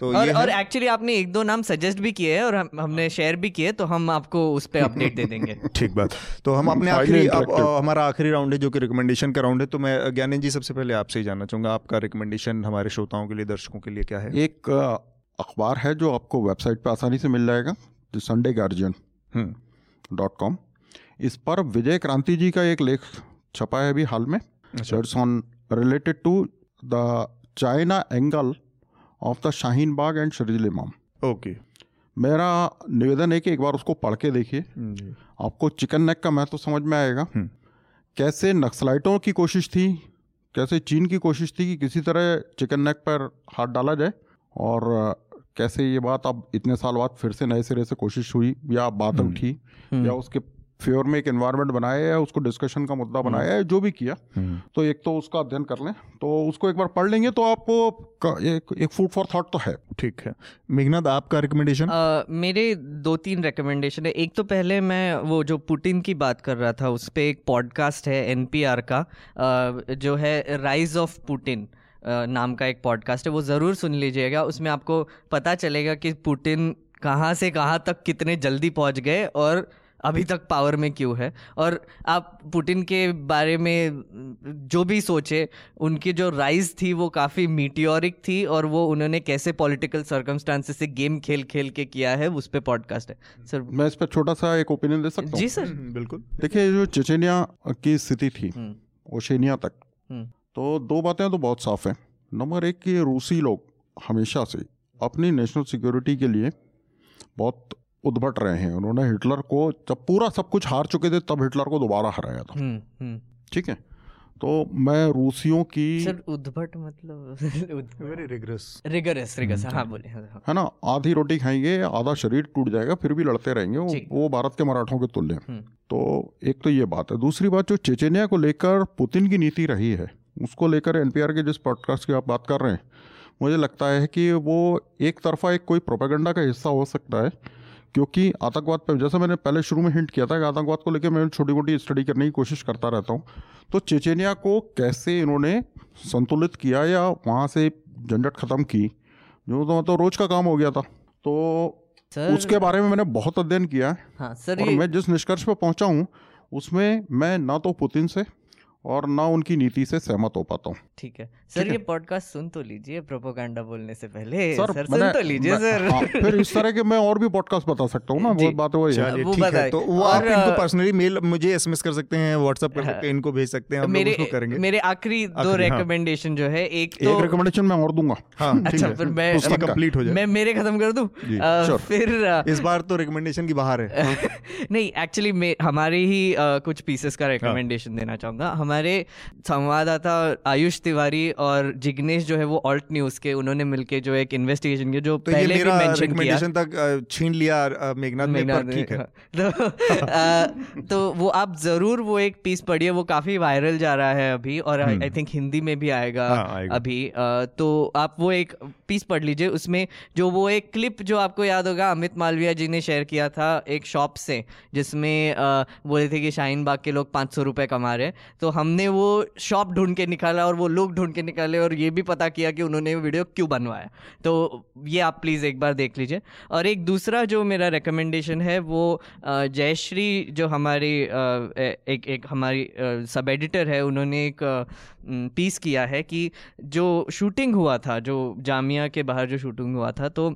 तो और, और एक्चुअली आपने एक दो नाम सजेस्ट भी किए हैं और हम, हमने शेयर भी किए, तो हम आपको उस पर अपडेट दे देंगे। ठीक बात। तो हम अपने आखिरी, हमारा आखिरी राउंड है जो कि रिकमेंडेशन का राउंड है, तो मैं ज्ञानेंद्र जी सबसे पहले आपसे ही जानना चाहूँगा, आपका रिकमेंडेशन हमारे श्रोताओं के लिए, दर्शकों के लिए क्या है? एक अखबार है जो आपको वेबसाइट पर आसानी से मिल जाएगा, जो संडे गार्जियन डॉट कॉम, इस पर विजय क्रांति जी का एक लेख छपा है अभी हाल में, it's on related to the China angle of the Shaheen Bagh and Sharjeel Imam. Okay, मेरा निवेदन है कि एक बार उसको पढ़ के देखिए, आपको चिकन नेक का महत्व तो समझ में आएगा, कैसे नक्सलाइटों की कोशिश थी, कैसे चीन की कोशिश थी कि किसी तरह चिकन नेक पर हाथ डाला जाए, और कैसे ये बात अब इतने साल बाद फिर से नए सिरे से कोशिश हुई, या बात उठी, या उसके फेवर में एक एनवायरनमेंट बनाया, या उसको डिस्कशन का मुद्दा बनाया, या जो भी किया, तो एक तो उसका अध्ययन कर लें, तो उसको एक बार पढ़ लेंगे तो आपको एक एक फूड फॉर थॉट तो है। ठीक है, मेघनाथ आपका रिकमेंडेशन? मेरे दो तीन रिकमेंडेशन है। एक तो पहले मैं वो जो पुतिन की बात कर रहा था उस पर एक पॉडकास्ट है एन पी आर का, uh, जो है राइज ऑफ पुतिन नाम का एक पॉडकास्ट है, वो ज़रूर सुन लीजिएगा। उसमें आपको पता चलेगा कि पुतिन कहाँ से कहाँ तक कितने जल्दी पहुँच गए और अभी तक पावर में क्यों है। और आप पुतिन के बारे में जो भी सोचे, उनकी जो राइज थी वो काफ़ी मीटियोरिक थी, और वो उन्होंने कैसे पॉलिटिकल सर्कमस्टांसेस से गेम खेल खेल के किया है, उस पर पॉडकास्ट है। सर मैं इस पर छोटा सा एक ओपिनियन दे सकता हूँ? जी सर बिल्कुल। देखिए, जो चेचनिया की स्थिति थी ओशनिया तक, तो दो बातें तो बहुत साफ हैं। नंबर एक कि रूसी लोग हमेशा से अपनी नेशनल सिक्योरिटी के लिए बहुत उद्भट रहे हैं। उन्होंने हिटलर को जब पूरा सब कुछ हार चुके थे तब हिटलर को दोबारा हराया था। ठीक है, तो मैं रूसियों की सर उद्भट मतलब रिगरस रिगरस रिगरस हाँ बोले है ना, आधी रोटी खाएंगे आधा शरीर टूट जाएगा फिर भी लड़ते रहेंगे, वो, वो भारत के मराठों के तुल्य हैं। तो एक तो ये बात है। दूसरी बात, जो चेचनिया को लेकर पुतिन की नीति रही है उसको लेकर एन पी आर के जिस पॉडकास्ट की आप बात कर रहे हैं, मुझे लगता है कि वो एक तरफा एक कोई प्रोपेगेंडा का हिस्सा हो सकता है, क्योंकि आतंकवाद पर, जैसा मैंने पहले शुरू में हिंट किया था कि आतंकवाद को लेकर मैं छोटी मोटी स्टडी करने की कोशिश करता रहता हूँ, तो चेचनिया को कैसे इन्होंने संतुलित किया या वहाँ से झंझट ख़त्म की, जो तो मतलब रोज़ का काम हो गया था, तो सर... उसके बारे में मैंने बहुत अध्ययन किया है। हाँ, सर, और ये... मैं जिस निष्कर्ष पर पहुँचा हूँ उसमें मैं ना तो पुतिन से और ना उनकी नीति से सहमत हो पाता हूँ। ठीक है सर, ये पॉडकास्ट सुन तो लीजिए प्रोपोगंडा बोलने से पहले सर, सर सुन तो लीजिए सर। हाँ, फिर इस तरह के मैं और भी पॉडकास्ट बता सकता हूँ ना, वो बात वही है। ठीक है, तो वो आप इनको पर्सनली मेल मुझे एसएमएस कर सकते हैं, व्हाट्सएप कर सकते हैं, इनको भेज सकते हैं, हम लोग उसको करेंगे। मेरे आखिरी दो रिकमेंडेशन जो है, एक तो रिकमेंडेशन मैं और दूंगा। अच्छा फिर मैं कंप्लीट हो जाए, मैं मेरे खत्म कर दूं फिर। इस बार तो रिकमेंडेशन की बाहर है। नहीं एक्चुअली हमारे ही कुछ पीसेस का रिकमेंडेशन देना चाहूंगा। हमारे संवाददाता आयुष तिवारी और जिग्नेश जो है वो ऑल्ट न्यूज के, उन्होंने मिलके जो एक इन्वेस्टिगेशन किया जो तो पहले भी मेंशन किया तक छीन लिया मेघनाथ ने, पर ठीक है। तो, तो वो आप जरूर वो एक पीस पढ़िए, वो काफी वायरल जा रहा है अभी और आई थिंक हिंदी में भी आएगा अभी। तो आप वो एक पीस पढ़ लीजिए, उसमें जो वो एक क्लिप जो आपको याद होगा अमित मालविया जी ने शेयर किया था एक शॉप से, जिसमें बोले थे कि शाहीन बाग के लोग पाँच सौ रुपये कमा रहे, तो हमने वो शॉप ढूंढ के निकाला और वो लोग ढूंढ के निकाले और ये भी पता किया कि उन्होंने वीडियो क्यों बनवाया। तो ये आप प्लीज़ एक बार देख लीजिए। और एक दूसरा जो मेरा रिकमेंडेशन है वो जयश्री जो हमारी एक एक हमारी सब एडिटर है, उन्होंने एक पीस किया है कि जो शूटिंग हुआ था, जो जामिया के बाहर जो शूटिंग हुआ था, तो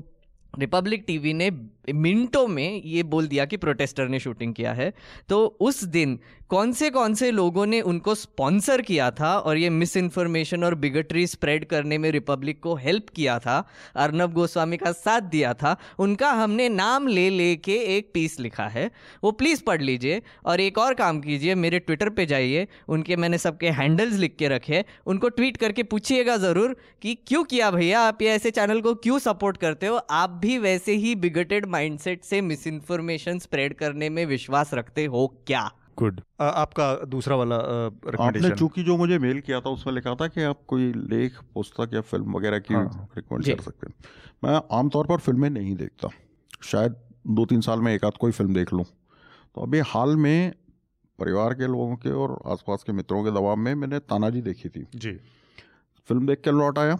रिपब्लिक टीवी ने मिनटों में ये बोल दिया कि प्रोटेस्टर ने शूटिंग किया है। तो उस दिन कौन से कौन से लोगों ने उनको स्पॉन्सर किया था और ये मिस इन्फॉर्मेशन और बिगटरी स्प्रेड करने में रिपब्लिक को हेल्प किया था, अर्नब गोस्वामी का साथ दिया था, उनका हमने नाम ले ले के एक पीस लिखा है, वो प्लीज़ पढ़ लीजिए। और एक और काम कीजिए, मेरे ट्विटर पे जाइए, उनके मैंने सबके हैंडल्स लिख के रखे, उनको ट्वीट करके पूछिएगा ज़रूर कि क्यों किया भैया आप, ये ऐसे चैनल को क्यों सपोर्ट करते हो, आप भी वैसे ही बिगटेड माइंडसेट से मिस इन्फॉर्मेशन स्प्रेड करने में विश्वास रखते हो क्या? गुड। uh, आपका दूसरा वाला रिकमेंडेशन uh, चूंकि जो मुझे मेल किया था उसमें लिखा था कि आप कोई लेख, पुस्तक या फिल्म वगैरह की रिकमेंड कर सकते हैं। मैं आमतौर पर फिल्में नहीं देखता, शायद दो तीन साल में एक आध कोई फिल्म देख लूँ। तो अभी हाल में परिवार के लोगों के और आसपास के मित्रों के दबाव में मैंने तानाजी देखी थी जी। फिल्म देख के लौट आया,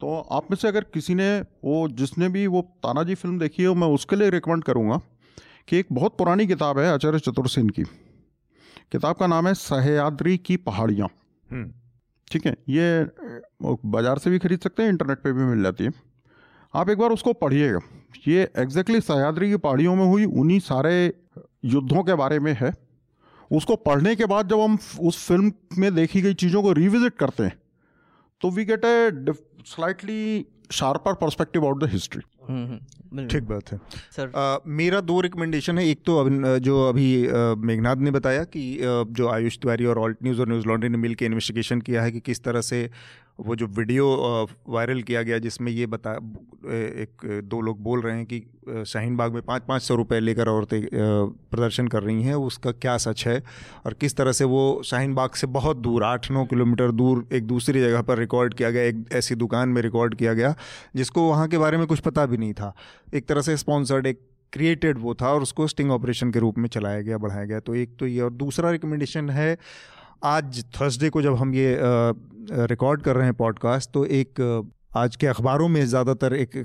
तो आप में से अगर किसी ने वो जिसने भी वो तानाजी फिल्म देखी हो, मैं उसके लिए रिकमेंड करूँगा कि एक बहुत पुरानी किताब है आचार्य चतुरसेन की, किताब का नाम है सहयाद्री की पहाड़ियाँ। ठीक है, ये बाज़ार से भी खरीद सकते हैं, इंटरनेट पे भी मिल जाती है, आप एक बार उसको पढ़िएगा। ये एग्जैक्टली सहयाद्री की पहाड़ियों में हुई उन्हीं सारे युद्धों के बारे में है। उसको पढ़ने के बाद जब हम उस फिल्म में देखी गई चीज़ों को रिविजिट करते हैं तो we get a slightly sharper perspective out the history. ठीक बात है सर। uh, मेरा दो रिकमेंडेशन है, एक तो अभी, जो अभी uh, मेघनाथ ने बताया कि uh, जो आयुष तिवारी और ऑल्ट न्यूज़ और न्यूज़ लॉन्ड्री ने मिलकर इन्वेस्टिगेशन किया है कि किस तरह से वो जो वीडियो uh, वायरल किया गया जिसमें ये बता एक दो लोग बोल रहे हैं कि uh, शाहीन बाग में पाँच पाँच सौ रुपये लेकर औरतें uh, प्रदर्शन कर रही हैं, उसका क्या सच है और किस तरह से वो शाहीन बाग से बहुत दूर आठ नौ किलोमीटर दूर एक दूसरी जगह पर रिकॉर्ड किया गया, एक ऐसी दुकान में रिकॉर्ड किया गया जिसको वहाँ के बारे में कुछ पता भी नहीं था। एक तरह से स्पॉन्सर्ड, एक क्रिएटेड वो था और उसको स्टिंग ऑपरेशन के रूप में चलाया गया, बढ़ाया गया। तो एक तो ये, और दूसरा रिकमेंडेशन है आज थर्सडे को जब हम ये रिकॉर्ड कर रहे हैं पॉडकास्ट, तो एक आज के अखबारों में ज़्यादातर एक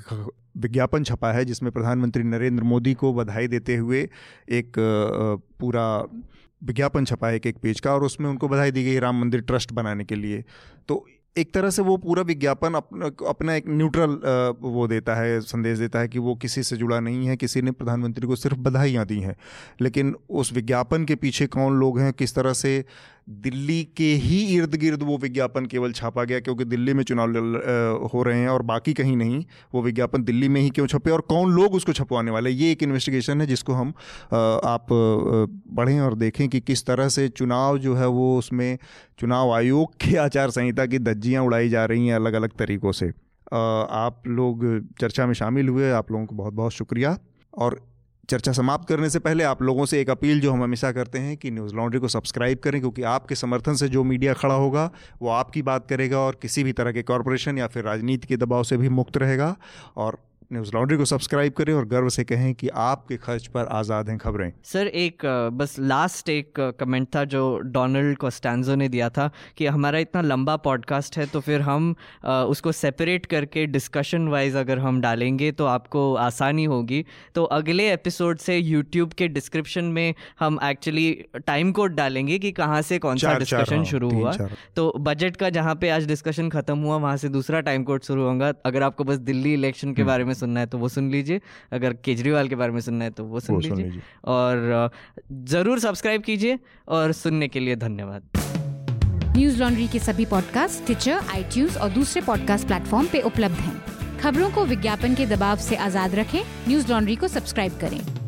विज्ञापन छपा है जिसमें प्रधानमंत्री नरेंद्र मोदी को बधाई देते हुए एक पूरा विज्ञापन छपा है एक एक पेज का, और उसमें उनको बधाई दी गई राम मंदिर ट्रस्ट बनाने के लिए। तो एक तरह से वो पूरा विज्ञापन अपना अपना एक न्यूट्रल वो देता है, संदेश देता है कि वो किसी से जुड़ा नहीं है, किसी ने प्रधानमंत्री को सिर्फ बधाइयाँ दी हैं। लेकिन उस विज्ञापन के पीछे कौन लोग हैं, किस तरह से दिल्ली के ही इर्द गिर्द वो विज्ञापन केवल छापा गया क्योंकि दिल्ली में चुनाव हो रहे हैं और बाकी कहीं नहीं, वो विज्ञापन दिल्ली में ही क्यों छपे और कौन लोग उसको छपवाने वाले, ये एक इन्वेस्टिगेशन है जिसको हम आप पढ़ें और देखें कि किस तरह से चुनाव जो है वो उसमें चुनाव आयोग के आचार संहिता की धज्जियाँ उड़ाई जा रही हैं अलग अलग तरीक़ों से। आप लोग चर्चा में शामिल हुए, आप लोगों को बहुत बहुत शुक्रिया। और चर्चा समाप्त करने से पहले आप लोगों से एक अपील जो हम हमेशा करते हैं कि न्यूज़ लॉन्ड्री को सब्सक्राइब करें, क्योंकि आपके समर्थन से जो मीडिया खड़ा होगा वो आपकी बात करेगा और किसी भी तरह के कॉरपोरेशन या फिर राजनीति के दबाव से भी मुक्त रहेगा। और न्यूज़ लॉन्ड्री को सब्सक्राइब करें और गर्व से कहें कि आपके खर्च पर आज़ाद हैं खबरें। सर एक बस लास्ट एक कमेंट था जो डोनाल्ड कोस्टांजो ने दिया था कि हमारा इतना लंबा पॉडकास्ट है तो फिर हम उसको सेपरेट करके डिस्कशन वाइज अगर हम डालेंगे तो आपको आसानी होगी। तो अगले एपिसोड से यूट्यूब के डिस्क्रिप्शन में हम एक्चुअली टाइम कोड डालेंगे कि कहाँ से कौन सा डिस्कशन शुरू हुआ। तो बजट का जहाँ पे आज डिस्कशन खत्म हुआ वहाँ से दूसरा टाइम कोड शुरू होगा। अगर आपको बस दिल्ली इलेक्शन के बारे में सुनना है तो वो सुन लीजिए, अगर केजरीवाल के बारे में सुनना है तो वो सुन लीजिए, और जरूर सब्सक्राइब कीजिए और सुनने के लिए धन्यवाद। न्यूज लॉन्ड्री के सभी पॉडकास्ट टिचर, आईट्यूज और दूसरे पॉडकास्ट प्लेटफॉर्म पे उपलब्ध हैं। खबरों को विज्ञापन के दबाव से आजाद रखें, न्यूज लॉन्ड्री को सब्सक्राइब करें।